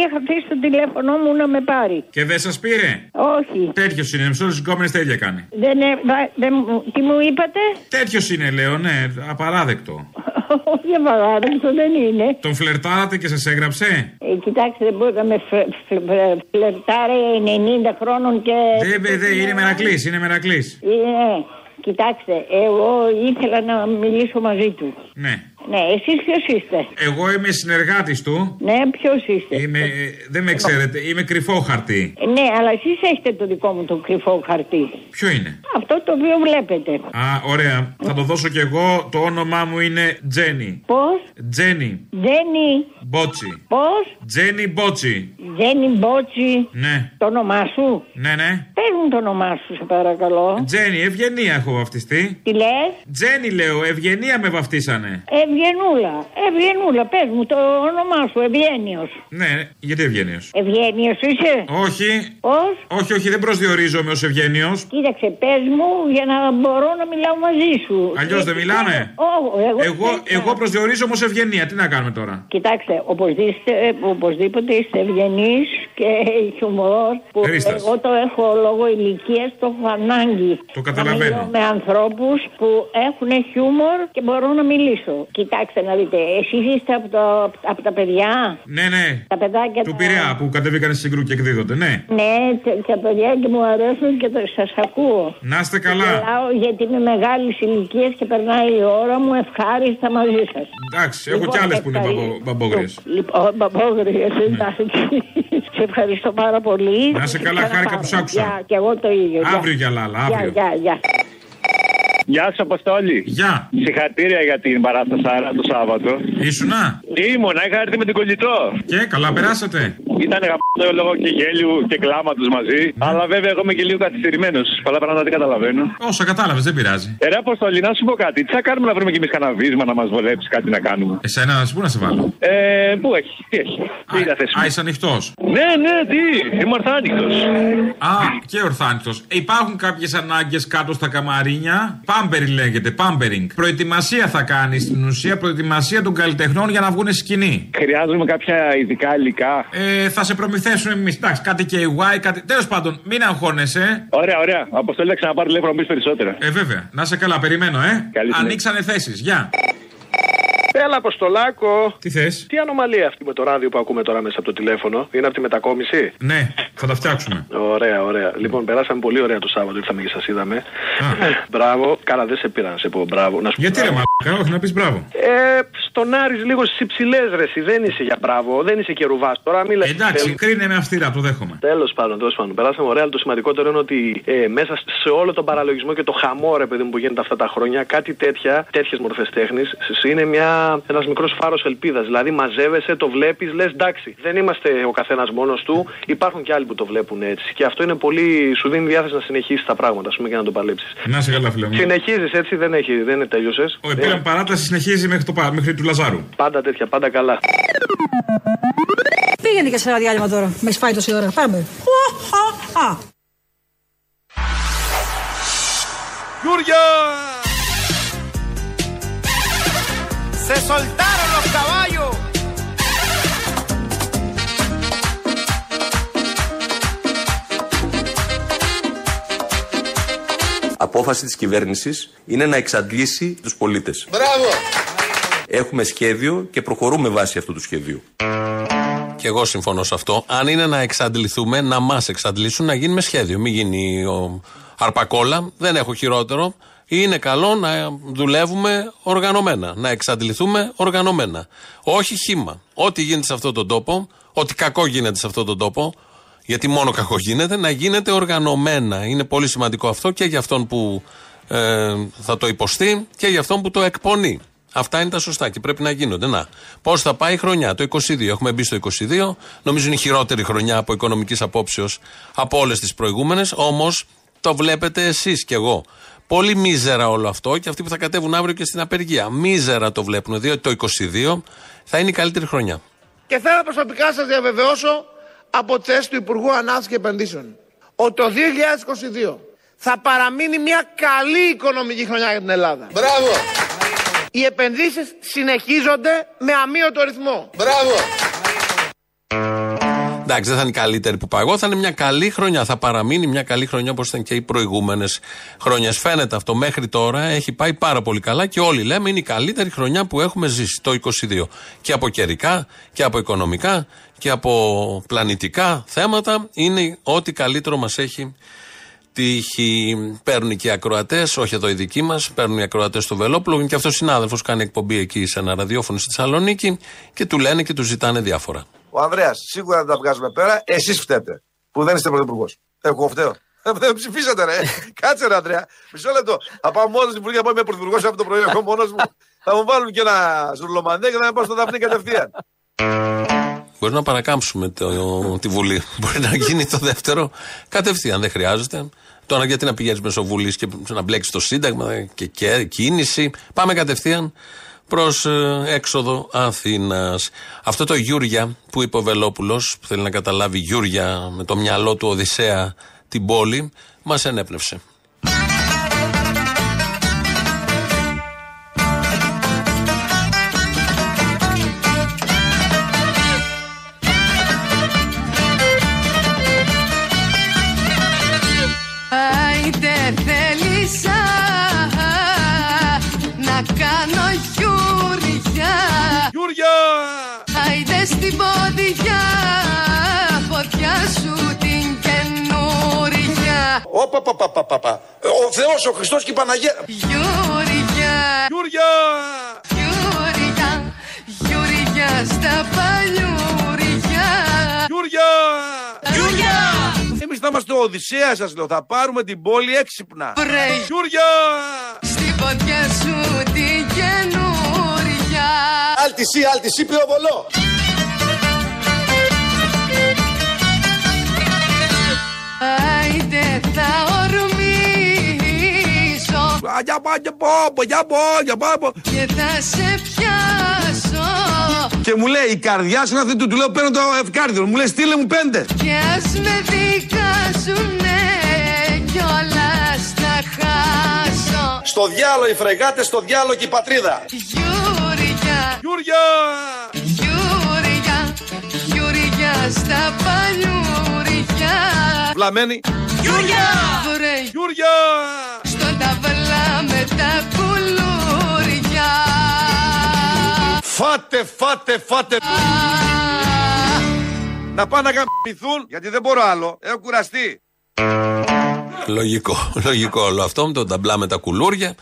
είχα αφήσει το τηλέφωνο μου να με πάρει. Και δεν σας πήρε? Όχι. Τέτοιος είναι, μισό στις κόμενες τέτοια κάνει. Δεν, δεν, τι μου είπατε? Τέτοιος είναι, λέω, ναι, απαράδεκτο. Όχι, απαράδεκτο δεν είναι. Τον φλερτάρατε και σας έγραψε? Ε, κοιτάξτε, δεν μπορεί να με φλερτάρει ενενήντα χρόνων και... Δεν, δεν, είναι μερακλής, είναι μερακλής. Είναι. Κοιτάξτε, εγώ ήθελα να μιλήσω μαζί του. Ναι. Ναι, εσείς ποιος είστε? Εγώ είμαι συνεργάτης του. Ναι, ποιος είστε? Είμαι, ε, δεν με ξέρετε, είμαι κρυφό χαρτί. Ναι, αλλά εσείς έχετε το δικό μου το κρυφό χαρτί. Ποιο είναι? Αυτό το οποίο βλέπετε. Α, ωραία. Θα το δώσω κι εγώ. Το όνομά μου είναι Τζένι. Πώς? Τζένι. Τζένι. Μπότσι. Πώς? Τζένι Μπότσι. Τζένι Μπότσι. Ναι. Το όνομά σου? Ναι, ναι. Πες μου το όνομά σου, σε παρακαλώ. Τζένι, Ευγενία έχω βαφτιστεί. Τι λες? Τζένι λέω, Ευγενία με βαφτίσανε. Ευγενούλα, Ευγενούλα, πες μου το όνομά σου, Ευγένιος. Ναι, γιατί Ευγένιος? Ευγένιος είσαι? Όχι. Πώς? Όχι, όχι, δεν προσδιορίζομαι ως Ευγένιος. Κοίταξε, πες μου για να μπορώ να μιλάω μαζί σου. Αλλιώς δεν μιλάμε. Ό, εγώ, εγώ, εγώ προσδιορίζομαι ως Ευγενία, τι να κάνουμε τώρα? Κοιτάξτε, οπωσδήποτε είστε ευγενείς και χιουμορ, που Ρίστας. Εγώ το έχω λόγω ηλικίας, το έχω ανάγκη. Το καταλαβαίνω. Να με ανθρώπους που έχουν χιούμορ και μπορώ να μιλήσω. Κοιτάξτε να δείτε, εσείς είστε από, το, από τα παιδιά. Ναι, ναι. Τα παιδάκια του τα... Πειραιά που κατεβήκανε στην Κρού και εκδίδονται, ναι. Ναι, και τα παιδιά και μου αρέσουν και το, σας ακούω. Να είστε καλά. Μιλάω γιατί είμαι μεγάλης ηλικίας και περνάει η ώρα μου ευχάριστα μαζί σας. Εντάξει, έχω λοιπόν, κι άλλες που είναι μπαμπο, μπαμπόγριες. Λοιπόν, μπαμπόγριες, εντάξει. Σε ευχαριστώ πάρα πολύ. Να σε καλά, χάρηκα που σ' άκουσα. Για, και εγώ το ίδιο. Αύριο για λάλα, αύριο. Για, για, για. Γεια σου, Αποστόλη. Γεια. Συγχαρητήρια για την παράσταση το Σάββατο. Ήσουνα? Ήμουνα, είχα έρθει με την κολλητό. Και καλά περάσατε? Ήταν γαμπτό λόγω και γέλιου και κλάματος μαζί. Mm. Αλλά βέβαια εγώ είμαι και λίγο καθυστερημένος. Πολλά πράγματα δεν καταλαβαίνω. Όσο κατάλαβες, δεν πειράζει. Ε, ρε Αποστολή, να σου πω κάτι. Τι θα κάνουμε να βρούμε κι εμείς κανένα βίσμα να μας βολέψει κάτι να κάνουμε. Εσένα, πού να σε βάλω. Ε, πού έχει, τι έχει. Τι είδα θες. Α, είσαι ανοιχτός. Ναι, ναι, τι. Είμαι ορθάνυχτος. Α, και ορθάνυχτος. Ε, υπάρχουν κάποιες ανάγκες κάτω στα καμαρίνια. Πάμπερι λέγεται, πάμπερινγκ. Προετοιμασία θα κάνει στην ουσία, προετοιμασία των καλλιτεχνών για να βγουν σκηνή. Χρειάζομαι κάποια ειδικά υλικά. Ε, θα σε προμηθέσουμε εμείς. Εντάξει, κάτι και η Γουάι, κάτι. Τέλος πάντων, μην αγχώνεσαι. Ωραία, ωραία. Αποστολή να ξαναπάρει τηλέφωνο μπει περισσότερα. Ε, βέβαια. Να σε καλά, περιμένω, ε. Καλή ανοίξανε θέσεις. Γεια. Έλα, Αποστολάκο. Τι θες? Τι ανομαλία αυτή με το ράδιο που ακούμε τώρα μέσα από το τηλέφωνο. Είναι από τη μετακόμιση. Ναι, θα τα φτιάξουμε. Ωραία, ωραία. Λοιπόν, περάσαμε πολύ ωραία το Σάββατο. Ήρθαμε και σας είδαμε. Μπράβο. Καλά, δεν σε πήρα να σε πω μπράβο. Να σου γιατί ρε μαλάκα, όχι να πεις μπράβο. Ε, στον Άρης λίγο στις υψηλές ρε εσύ. Δεν είσαι για μπράβο. Δεν είσαι και ρουβάς τώρα. Μίλα. Εντάξει, κρίνε με αυστηρά, το δέχομαι. Τέλος πάντων, τέλος πάντων. Περάσαμε ωραία, αλλά το σημαντικότερο είναι ότι ε, μέσα σε όλο τον παραλογισμό και το χαμό ρε παιδί μου που γίνεται αυτά τα χρόνια, κάτι τέτοια, τέτοιες μορφές τέχνης είναι μια. Ένας μικρός φάρος ελπίδας. Δηλαδή, μαζεύεσαι, το βλέπεις, λες εντάξει. Δεν είμαστε ο καθένας μόνος του. Υπάρχουν και άλλοι που το βλέπουν έτσι. Και αυτό είναι πολύ. Σου δίνει διάθεση να συνεχίσεις τα πράγματα, ας πούμε, και να το παλέψεις. Να σε καλά, φίλε μου. Συνεχίζεις έτσι, δεν, έχει, δεν τελειώσες. Ο επίραν παράταση συνεχίζει μέχρι, το, μέχρι του Λαζάρου. Πάντα τέτοια, πάντα καλά. Πήγαινε και σε ένα διάλειμμα τώρα. Με έχει φάει τόση ώρα. Πάμε. Γιούρια! ¡Se soltaron los caballos! Απόφαση της κυβέρνησης είναι να εξαντλήσει τους πολίτες. Μπράβο! Έχουμε σχέδιο και προχωρούμε βάσει αυτού του σχεδίου. Και εγώ συμφωνώ σε αυτό. Αν είναι να εξαντληθούμε, να μας εξαντλήσουν, να γίνουμε σχέδιο. Μην γίνει ο... αρπακόλα, δεν έχω χειρότερο. Είναι καλό να δουλεύουμε οργανωμένα, να εξαντληθούμε οργανωμένα. Όχι χύμα. Ό,τι γίνεται σε αυτόν τον τόπο, ό,τι κακό γίνεται σε αυτόν τον τόπο, γιατί μόνο κακό γίνεται, να γίνεται οργανωμένα. Είναι πολύ σημαντικό αυτό και για αυτόν που ε, θα το υποστεί και για αυτόν που το εκπονεί. Αυτά είναι τα σωστά και πρέπει να γίνονται. Να. Πώς θα πάει η χρονιά, το είκοσι δύο. Έχουμε μπει στο είκοσι δύο. Νομίζω είναι η χειρότερη χρονιά από οικονομικής απόψεως από όλες τις προηγούμενες. Όμως το βλέπετε εσείς κι εγώ. Πολύ μίζερα όλο αυτό και αυτοί που θα κατέβουν αύριο και στην απεργία. Μίζερα το βλέπουν, διότι το είκοσι δύο θα είναι η καλύτερη χρονιά. Και θέλω προσωπικά σας διαβεβαιώσω από τη θέση του Υπουργού Ανάπτυξης και Επενδύσεων ότι το δύο χιλιάδες είκοσι δύο θα παραμείνει μια καλή οικονομική χρονιά για την Ελλάδα. Μπράβο! Οι επενδύσεις συνεχίζονται με αμύωτο ρυθμό. Μπράβο! Εντάξει, δεν θα είναι η καλύτερη που παγώ, θα είναι μια καλή χρονιά. Θα παραμείνει μια καλή χρονιά όπως ήταν και οι προηγούμενες χρόνιες. Φαίνεται αυτό μέχρι τώρα, έχει πάει πάρα πολύ καλά και όλοι λέμε είναι η καλύτερη χρονιά που έχουμε ζήσει το είκοσι δύο. Και από καιρικά και από οικονομικά και από πλανητικά θέματα είναι ό,τι καλύτερο μας έχει τύχει. Παίρνουν και οι ακροατές, όχι εδώ οι δικοί μας, παίρνουν οι ακροατές του Βελόπουλου και αυτός ο συνάδελφος κάνει εκπομπή εκεί σε ένα ραδιόφωνο στη Θεσσαλονίκη και του λένε και του ζητάνε διάφορα. Ο Ανδρέας, σίγουρα δεν τα βγάζουμε πέρα, εσείς φταίτε. Που δεν είστε πρωθυπουργός. Εγώ φταίω. Δεν ψηφίσατε, ρε. Κάτσε, ρε, Ανδρέα. Μισό λεπτό. Θα πάω μόνος στην Υπουργή, θα πάω με πρωθυπουργός από το πρωί. Εγώ μόνος μου. Θα μου βάλουν και ένα ζουρλομανδέ και θα με πάω στο Δαφνί κατευθείαν. Μπορεί να παρακάμψουμε το, τη Βουλή. Μπορεί να γίνει το δεύτερο κατευθείαν. Δεν χρειάζεται. Τώρα γιατί να πηγαίνεις μέσω Βουλής και να μπλέξεις το Σύνταγμα και, και κίνηση. Πάμε κατευθείαν προς έξοδο Αθήνας. Αυτό το Γιούρια που είπε ο Βελόπουλος, που θέλει να καταλάβει Γιούρια με το μυαλό του Οδυσσέα την πόλη, μας ενέπνευσε. Όπα, πα, πα, πα, πα, πα. Ο Θεός, ο Χριστός και η Παναγία. Γιούρια, Γιούρια, Γιούρια, Γιούρια στα παλιούρια. Γιούρια, Γιούρια. Εμείς θα είμαστε ο Οδυσσέας, σας λέω, θα πάρουμε την πόλη έξυπνα. Βρε, Γιούρια, στη φωτιά σου την καινούρια. Άλτισή, άλτισή, πυροβολό. και θα ορμήσω και θα σε πιάσω. Και μου λέει η καρδιά σου είναι αυτή, του, του λέω παίρνω το ευκάρδιο, μου λέει στείλε μου πέντε. Και ας με δικάσουνε κι όλα στα χάσω. Στο διάλο οι φρεγάτες, στο διάλο και η πατρίδα. Γιούρια, Γιούρια, Γιούρια, Γιούρια στα πανιούρια. Βλαμμένη Γιούρια, βρε Γιούρια, στο ταβλά με τα κουλούρια. Φάτε, φάτε, φάτε. Να πάνε να καμπηθούν, γιατί δεν μπορώ άλλο. Έχω κουραστεί. Λογικό, λογικό όλο αυτό με το ταμπλά με τα κουλούρια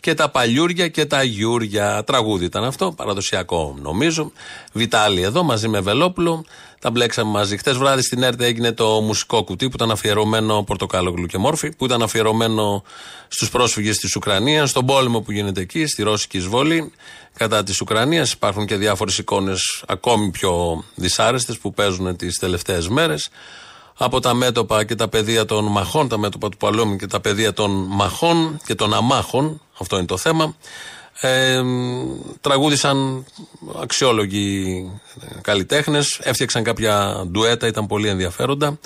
και τα παλιούρια και τα γιούρια. Τραγούδι ήταν αυτό, παραδοσιακό νομίζω. Βιτάλη εδώ μαζί με Βελόπουλο. Τα μπλέξαμε μαζί. Χτες βράδυ στην ΕΡΤ έγινε το μουσικό κουτί που ήταν αφιερωμένο Πορτοκάλογλου και Μόρφη, που ήταν αφιερωμένο στους πρόσφυγες της Ουκρανίας, στον πόλεμο που γίνεται εκεί, στη ρώσικη εισβολή κατά της Ουκρανίας. Υπάρχουν και διάφορες εικόνες ακόμη πιο δυσάρεστες που παίζουν τις τελευταίες μέρες. Από τα μέτωπα και τα πεδία των μαχών, τα μέτωπα του Παλαιόμου και τα πεδία των μαχών και των αμάχων, αυτό είναι το θέμα. Ε, τραγούδισαν αξιόλογοι καλλιτέχνες, έφτιαξαν κάποια ντουέτα, ήταν πολύ ενδιαφέροντα.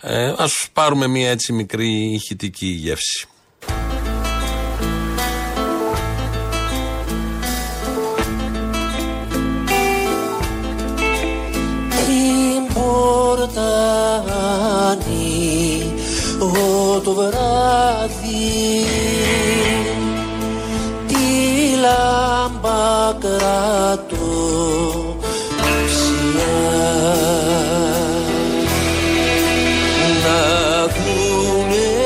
Ε, ας πάρουμε μία έτσι μικρή ηχητική γεύση. Ό, το βράδυ τη λάμπα κρατώ ψηλά να ακούνε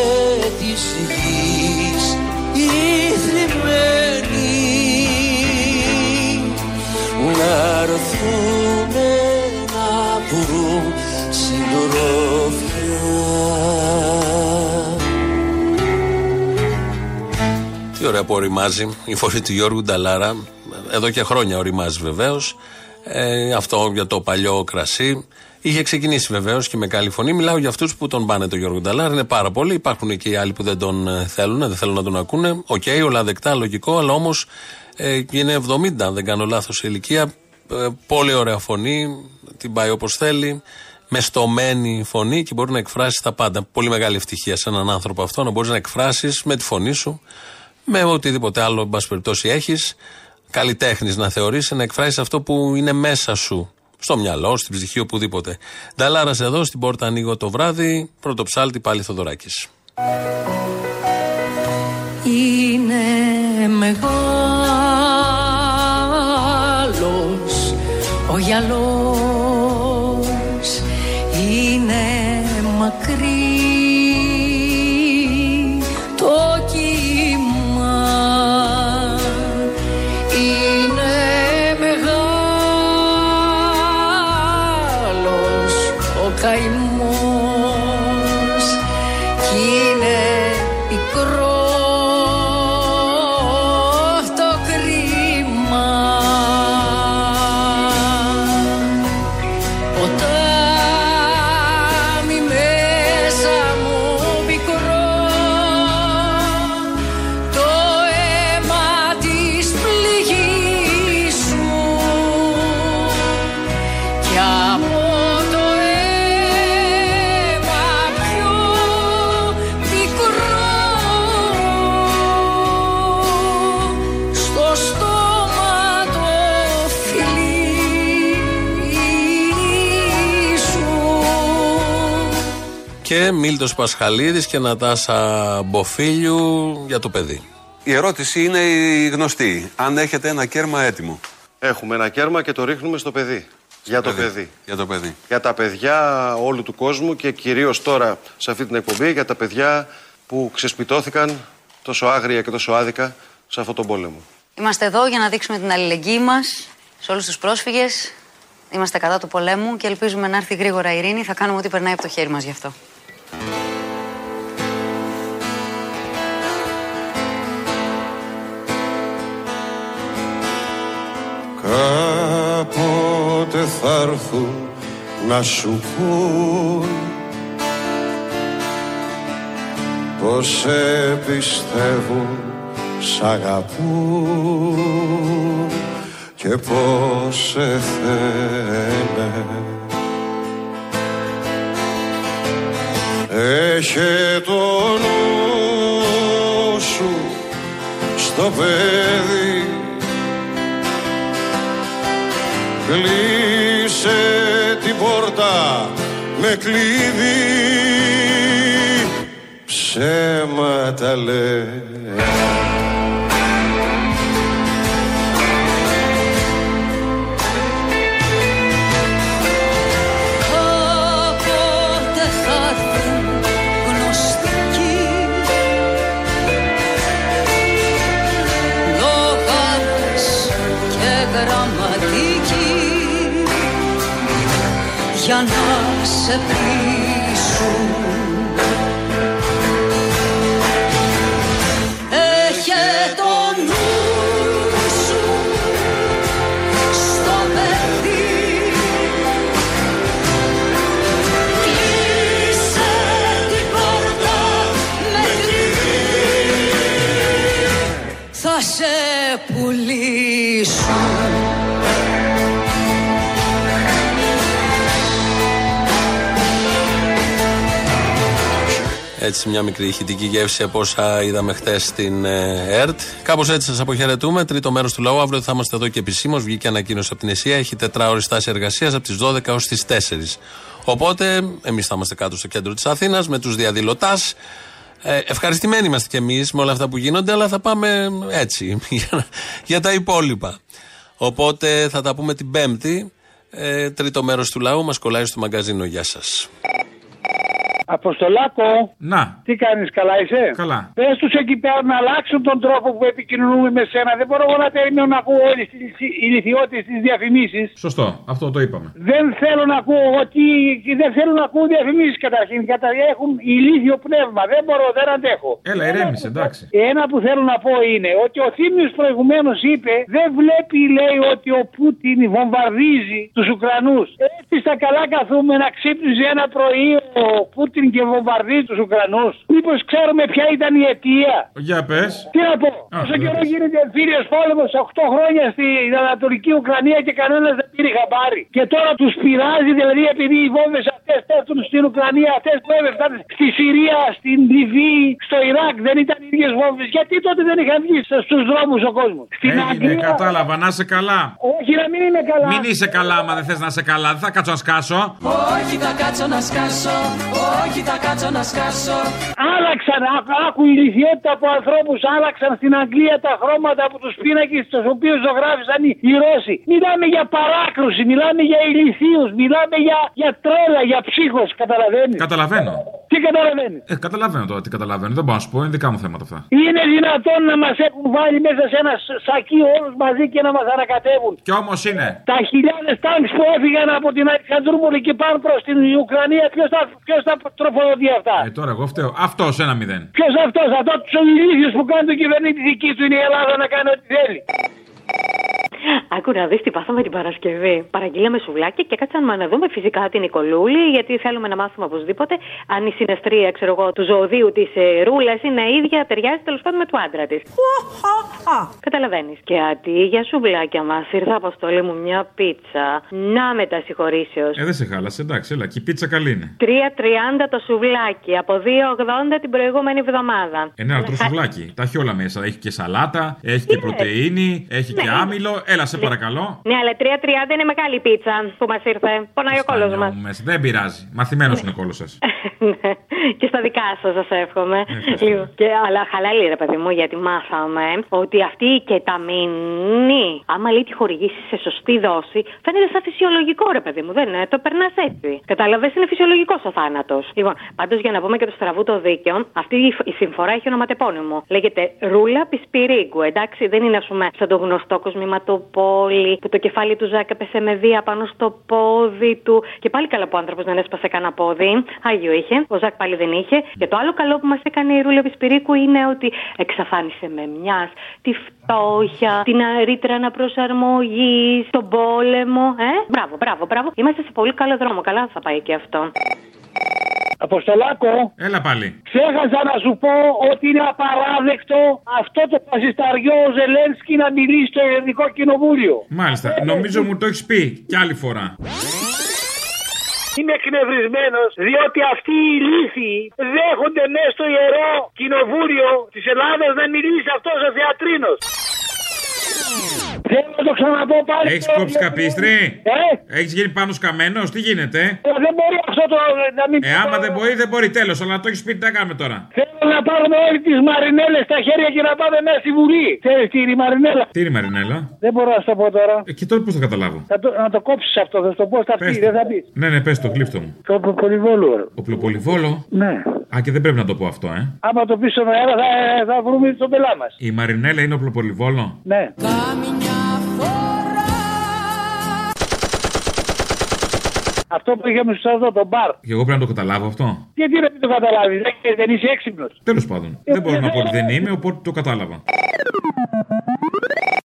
της γης οι θλιμμένοι να έρθουνε να βρουν συντροφιά. Τι ωραία που οριμάζει η φωνή του Γιώργου Νταλάρα. Εδώ και χρόνια οριμάζει βεβαίως. Ε, αυτό για το παλιό κρασί. Είχε ξεκινήσει βεβαίως και με καλή φωνή. Μιλάω για αυτούς που τον πάνε τον Γιώργο Νταλάρα. Είναι πάρα πολλοί. Υπάρχουν και οι άλλοι που δεν τον θέλουν, δεν θέλουν να τον ακούνε. Οκ, okay, όλα δεκτά, λογικό, αλλά όμως ε, είναι εβδομήντα, αν δεν κάνω λάθος, η ηλικία. Ε, πολύ ωραία φωνή. Την πάει όπως θέλει. Με στομένη φωνή και μπορεί να εκφράσει τα πάντα. Πολύ μεγάλη ευτυχία σε έναν άνθρωπο αυτό να μπορεί να εκφράσει με τη φωνή σου. Με οτιδήποτε άλλο, εν πάση περιπτώσει, έχεις καλλιτέχνης να θεωρείς, να εκφράσεις αυτό που είναι μέσα σου, στο μυαλό, στην ψυχή, οπουδήποτε. Νταλάρας εδώ, στην πόρτα ανοίγω το βράδυ, πρωτοψάλτη πάλι Θοδωράκης. Είναι μεγάλος ο γυαλός, είναι μακρύ το καημός κι είναι πικρό το κρίμα. Ποτάμι μέσα μου πικρό, το αίμα της πληγής σου κι από και Μίλτος Πασχαλίδης και Νατάσα Μποφίλιου για το παιδί. Η ερώτηση είναι η γνωστή. Αν έχετε ένα κέρμα έτοιμο. Έχουμε ένα κέρμα και το ρίχνουμε στο παιδί. Για το παιδί. Παιδί. Για το παιδί. Για τα παιδιά όλου του κόσμου και κυρίως τώρα σε αυτή την εκπομπή για τα παιδιά που ξεσπιτώθηκαν τόσο άγρια και τόσο άδικα σε αυτόν τον πόλεμο. Είμαστε εδώ για να δείξουμε την αλληλεγγύη μας σε όλους τους πρόσφυγες. Είμαστε κατά του πολέμου και ελπίζουμε να έρθει γρήγορα η ειρήνη. Θα κάνουμε ό,τι περνάει από το χέρι μας γι' αυτό. Κάποτε θα έρθουν να σου πούν πως σε πιστεύουν, σ' αγαπούν και πως σε θέλουν. Έχε το νου σου στο παιδί, κλείσε την πόρτα με κλειδί, ψέματα λέει. Για να σε πείσουν, έχε το νου σου στο παιδί, κλείσε την πόρτα με κλειδί, θα σε πουλήσουν. Έτσι, μια μικρή ηχητική γεύση από όσα είδαμε χτες στην ΕΡΤ. Κάπως έτσι σας αποχαιρετούμε. Τρίτο μέρος του λαού. Αύριο θα είμαστε εδώ και επισήμως. Βγήκε ανακοίνωση από την ΕΣΥΑ. Έχει τετράωρη στάση εργασίας από τις δώδεκα έως τις τέσσερις. Οπότε, εμείς θα είμαστε κάτω στο κέντρο της Αθήνας με τους διαδηλωτάς. Ε, ευχαριστημένοι είμαστε κι εμείς με όλα αυτά που γίνονται, αλλά θα πάμε έτσι για, για τα υπόλοιπα. Οπότε, θα τα πούμε την Πέμπτη. Ε, τρίτο μέρος του λαού μας κολλάει στο μαγκαζίνο. Γεια σας. Αποστολάκο, να. Τι κάνεις, καλά είσαι? Καλά. Πες τους εκεί πέρα να αλλάξουν τον τρόπο που επικοινωνούμε με σένα. Δεν μπορώ να περιμένω να ακούω όλες τις ηλιθιότητες της διαφημίσεις. Σωστό, αυτό το είπαμε. Δεν θέλω να ακούω ότι δεν θέλω να ακούω διαφημίσεις καταρχήν. Καταρχήν έχουν ηλίθιο πνεύμα. Δεν μπορώ, δεν αντέχω. Έλα, ηρέμησε, εντάξει. Ένα που θέλω να πω είναι ότι ο Θήμιος προηγουμένως είπε, δεν βλέπει, λέει, ότι ο Πούτιν βομβαρδίζει τους Ουκρανούς. Έτσι στα καλά καθούμε να ξύπνησε ένα πρωί ο Πούτιν και βομβαρδίζει τους Ουκρανούς. Μήπως ξέρουμε ποια ήταν η αιτία? Για πες. Τι να πω. Όσο καιρό γίνεται εμφύλιος πόλεμος, οκτώ χρόνια στην Ανατολική Ουκρανία και κανένας δεν πήρε χαμπάρι. Και τώρα τους πειράζει, δηλαδή, επειδή οι βόμβες αυτές πέφτουν στην Ουκρανία, αυτές που έπεφταν στη Συρία, στην Λιβύη, στο Ιράκ, δεν ήταν οι ίδιες βόμβες? Γιατί τότε δεν είχαν βγει στους δρόμους ο κόσμος? Στην Αγγλία. Κατάλαβα, να είσαι καλά. Όχι, να μην είναι καλά. Μην είσαι καλά, μα δεν θες να είσαι καλά. Δεν θα κάτσω να σκάσω. Όχι, θα κάτσω να σκάσω. Όχι, θα κάτσω να σκάσω. Άλλαξαν, άκου η ηλικιότητα από ανθρώπους. Άλλαξαν στην Αγγλία τα χρώματα από τους πίνακες στους οποίους ζωγράφησαν οι, οι Ρώσοι. Μιλάμε για παράκρουση, μιλάμε για ηλικίους, μιλάμε για, για τρέλα, για ψύχος. Καταλαβαίνεις? Καταλαβαίνω. Τι καταλαβαίνεις? Ε, καταλαβαίνω τώρα, τι καταλαβαίνω. Δεν μπορώ να σου πω, είναι δικά μου θέματα αυτά. Είναι δυνατόν να μας έχουν βάλει μέσα σε ένα σακί όλους μαζί και να μας ανακατεύουν? Κι όμως είναι. Τα χιλιάδες τάγκς που έφυγαν από την Αλεξανδρούπολη και πάνε προς την Ουκρανία, ποιος θα, ποιος θα τροφοδοτεί αυτά? Ε, τώρα εγώ φταίω. Αυτός ένα μηδέν. Ποιος αυτός? Αυτό τους ηλίθιους που κάνει το κυβερνήτη δική του είναι η Ελλάδα να κάνει ό,τι θέλει. Άκου να δεις τι πάθαμε την Παρασκευή. Παραγγείλαμε σουβλάκια και κάτσαμε να δούμε φυσικά την Νικολούλη, γιατί θέλουμε να μάθουμε οπωσδήποτε αν η συναιστρία, ξέρω εγώ, του ζωοδίου της ε, Ρούλας είναι ίδια, ταιριάζει τέλος πάντων με του άντρα της. Καταλαβαίνεις. Και αντί για σουβλάκια μας ήρθα, Αποστόλη μου, μια πίτσα. Να με τα συγχωρήσεως. Ε, δεν σε χάλασε, εντάξει, έλα, και η πίτσα καλή είναι. τρία τριάντα το σουβλάκι, από δύο ογδόντα την προηγούμενη εβδομάδα. Ε, ναι, αλλά τρώω σουβλάκι. Τα έχει όλα μέσα. Έχει και σαλάτα, έχει και πρωτεΐνη, έχει και άμυλο. Έλα, σε παρακαλώ. Ναι, αλλά τρία τριάντα είναι μεγάλη πίτσα που μας ήρθε. Πονάει ο κόλος μας. Δεν πειράζει. Μαθημένος είναι ο κόλος σας. Και στα δικά σας σας εύχομαι. Και, αλλά χαλάλι, ρε παιδί μου, γιατί μάθαμε ότι αυτή η κεταμίνη, άμα λέει τη χορηγήσει σε σωστή δόση, φαίνεται σαν φυσιολογικό, ρε παιδί μου. Δεν είναι, το περνάς έτσι. Καταλαβαίνεις, είναι φυσιολογικός ο θάνατος. Λοιπόν, πάντως για να πούμε και το στραβού το δίκαιο, αυτή η συμφορά έχει ονοματεπώνυμο. Λέγεται Ρούλα Πισπυρίκου, εντάξει, δεν είναι, α πούμε, σαν το γνωστό κοσμηματό πόλη, που το κεφάλι του Ζάκα πέσε με βία πάνω στο πόδι του. Και πάλι καλά που ο άνθρωπος δεν έσπασε κανένα πόδι. Άγιο είχε. Ο Ζακ πάλι δεν είχε. Και το άλλο καλό που μας έκανε η Ρούλα Πισπυρίκου είναι ότι εξαφάνισε με μιας τη φτώχεια, την ρήτρα αναπροσαρμογής, τον πόλεμο. Ε? Μπράβο, μπράβο, μπράβο. Είμαστε σε πολύ καλό δρόμο. Καλά θα πάει και αυτό. Αποστολάκο. Έλα πάλι. Ξέχασα να σου πω ότι είναι απαράδεκτο αυτό το φασισταριό ο Ζελένσκι να μιλήσει στο ελληνικό κοινοβούλιο. Μάλιστα. Ε, νομίζω ε... μου το έχεις πει κι άλλη φορά. Είμαι εκνευρισμένος διότι αυτοί οι ηλίθιοι δέχονται μέσα στο ιερό κοινοβούλιο της Ελλάδας να μιλήσει αυτός ο θεατρίνος. Δεν θα το ξαναπώ πάλι. Έχεις κόψει καπίστρι? Ε? Έχεις γίνει πάνω σκαμμένος? Τι γίνεται? Ε, δεν μπορεί αυτό το να μην... Ε, άμα δεν μπορεί, δεν μπορεί. Τέλος. Αλλά το έχεις πει, τι θα κάνουμε τώρα? Θέλω να πάρουμε όλοι τις μαρινέλες στα χέρια και να πάμε μέσα στη Βουλή. Ξέρεις τι είναι η μαρινέλα? Τι είναι η μαρινέλα? Δεν μπορώ να σου το πω τώρα. Ε, και τώρα πώς θα καταλάβω? Θα το, να το κόψεις αυτό, θα το πω στα αυτή, δεν θα πεις. Ναι, ναι, πες το, κλείπτο μου. Το πλοπολιβόλο. Ο πλοπολιβόλο? Ναι. Α, και δεν πρέπει να το πω αυτό, ε. Άμα το πεις στον αέρα, θα, θα βρούμε τον πελά μας. Η μαρινέλα είναι ο πλοπολιβόλο? Ναι. Αυτό που είχαμε στο εδώ, το μπαρ. Και εγώ πρέπει να το καταλάβω αυτό. Γιατί να μην το καταλάβεις, δεν είσαι έξυπνος. Τέλος πάντων, δεν μπορώ να πω ότι δεν είμαι, οπότε το κατάλαβα.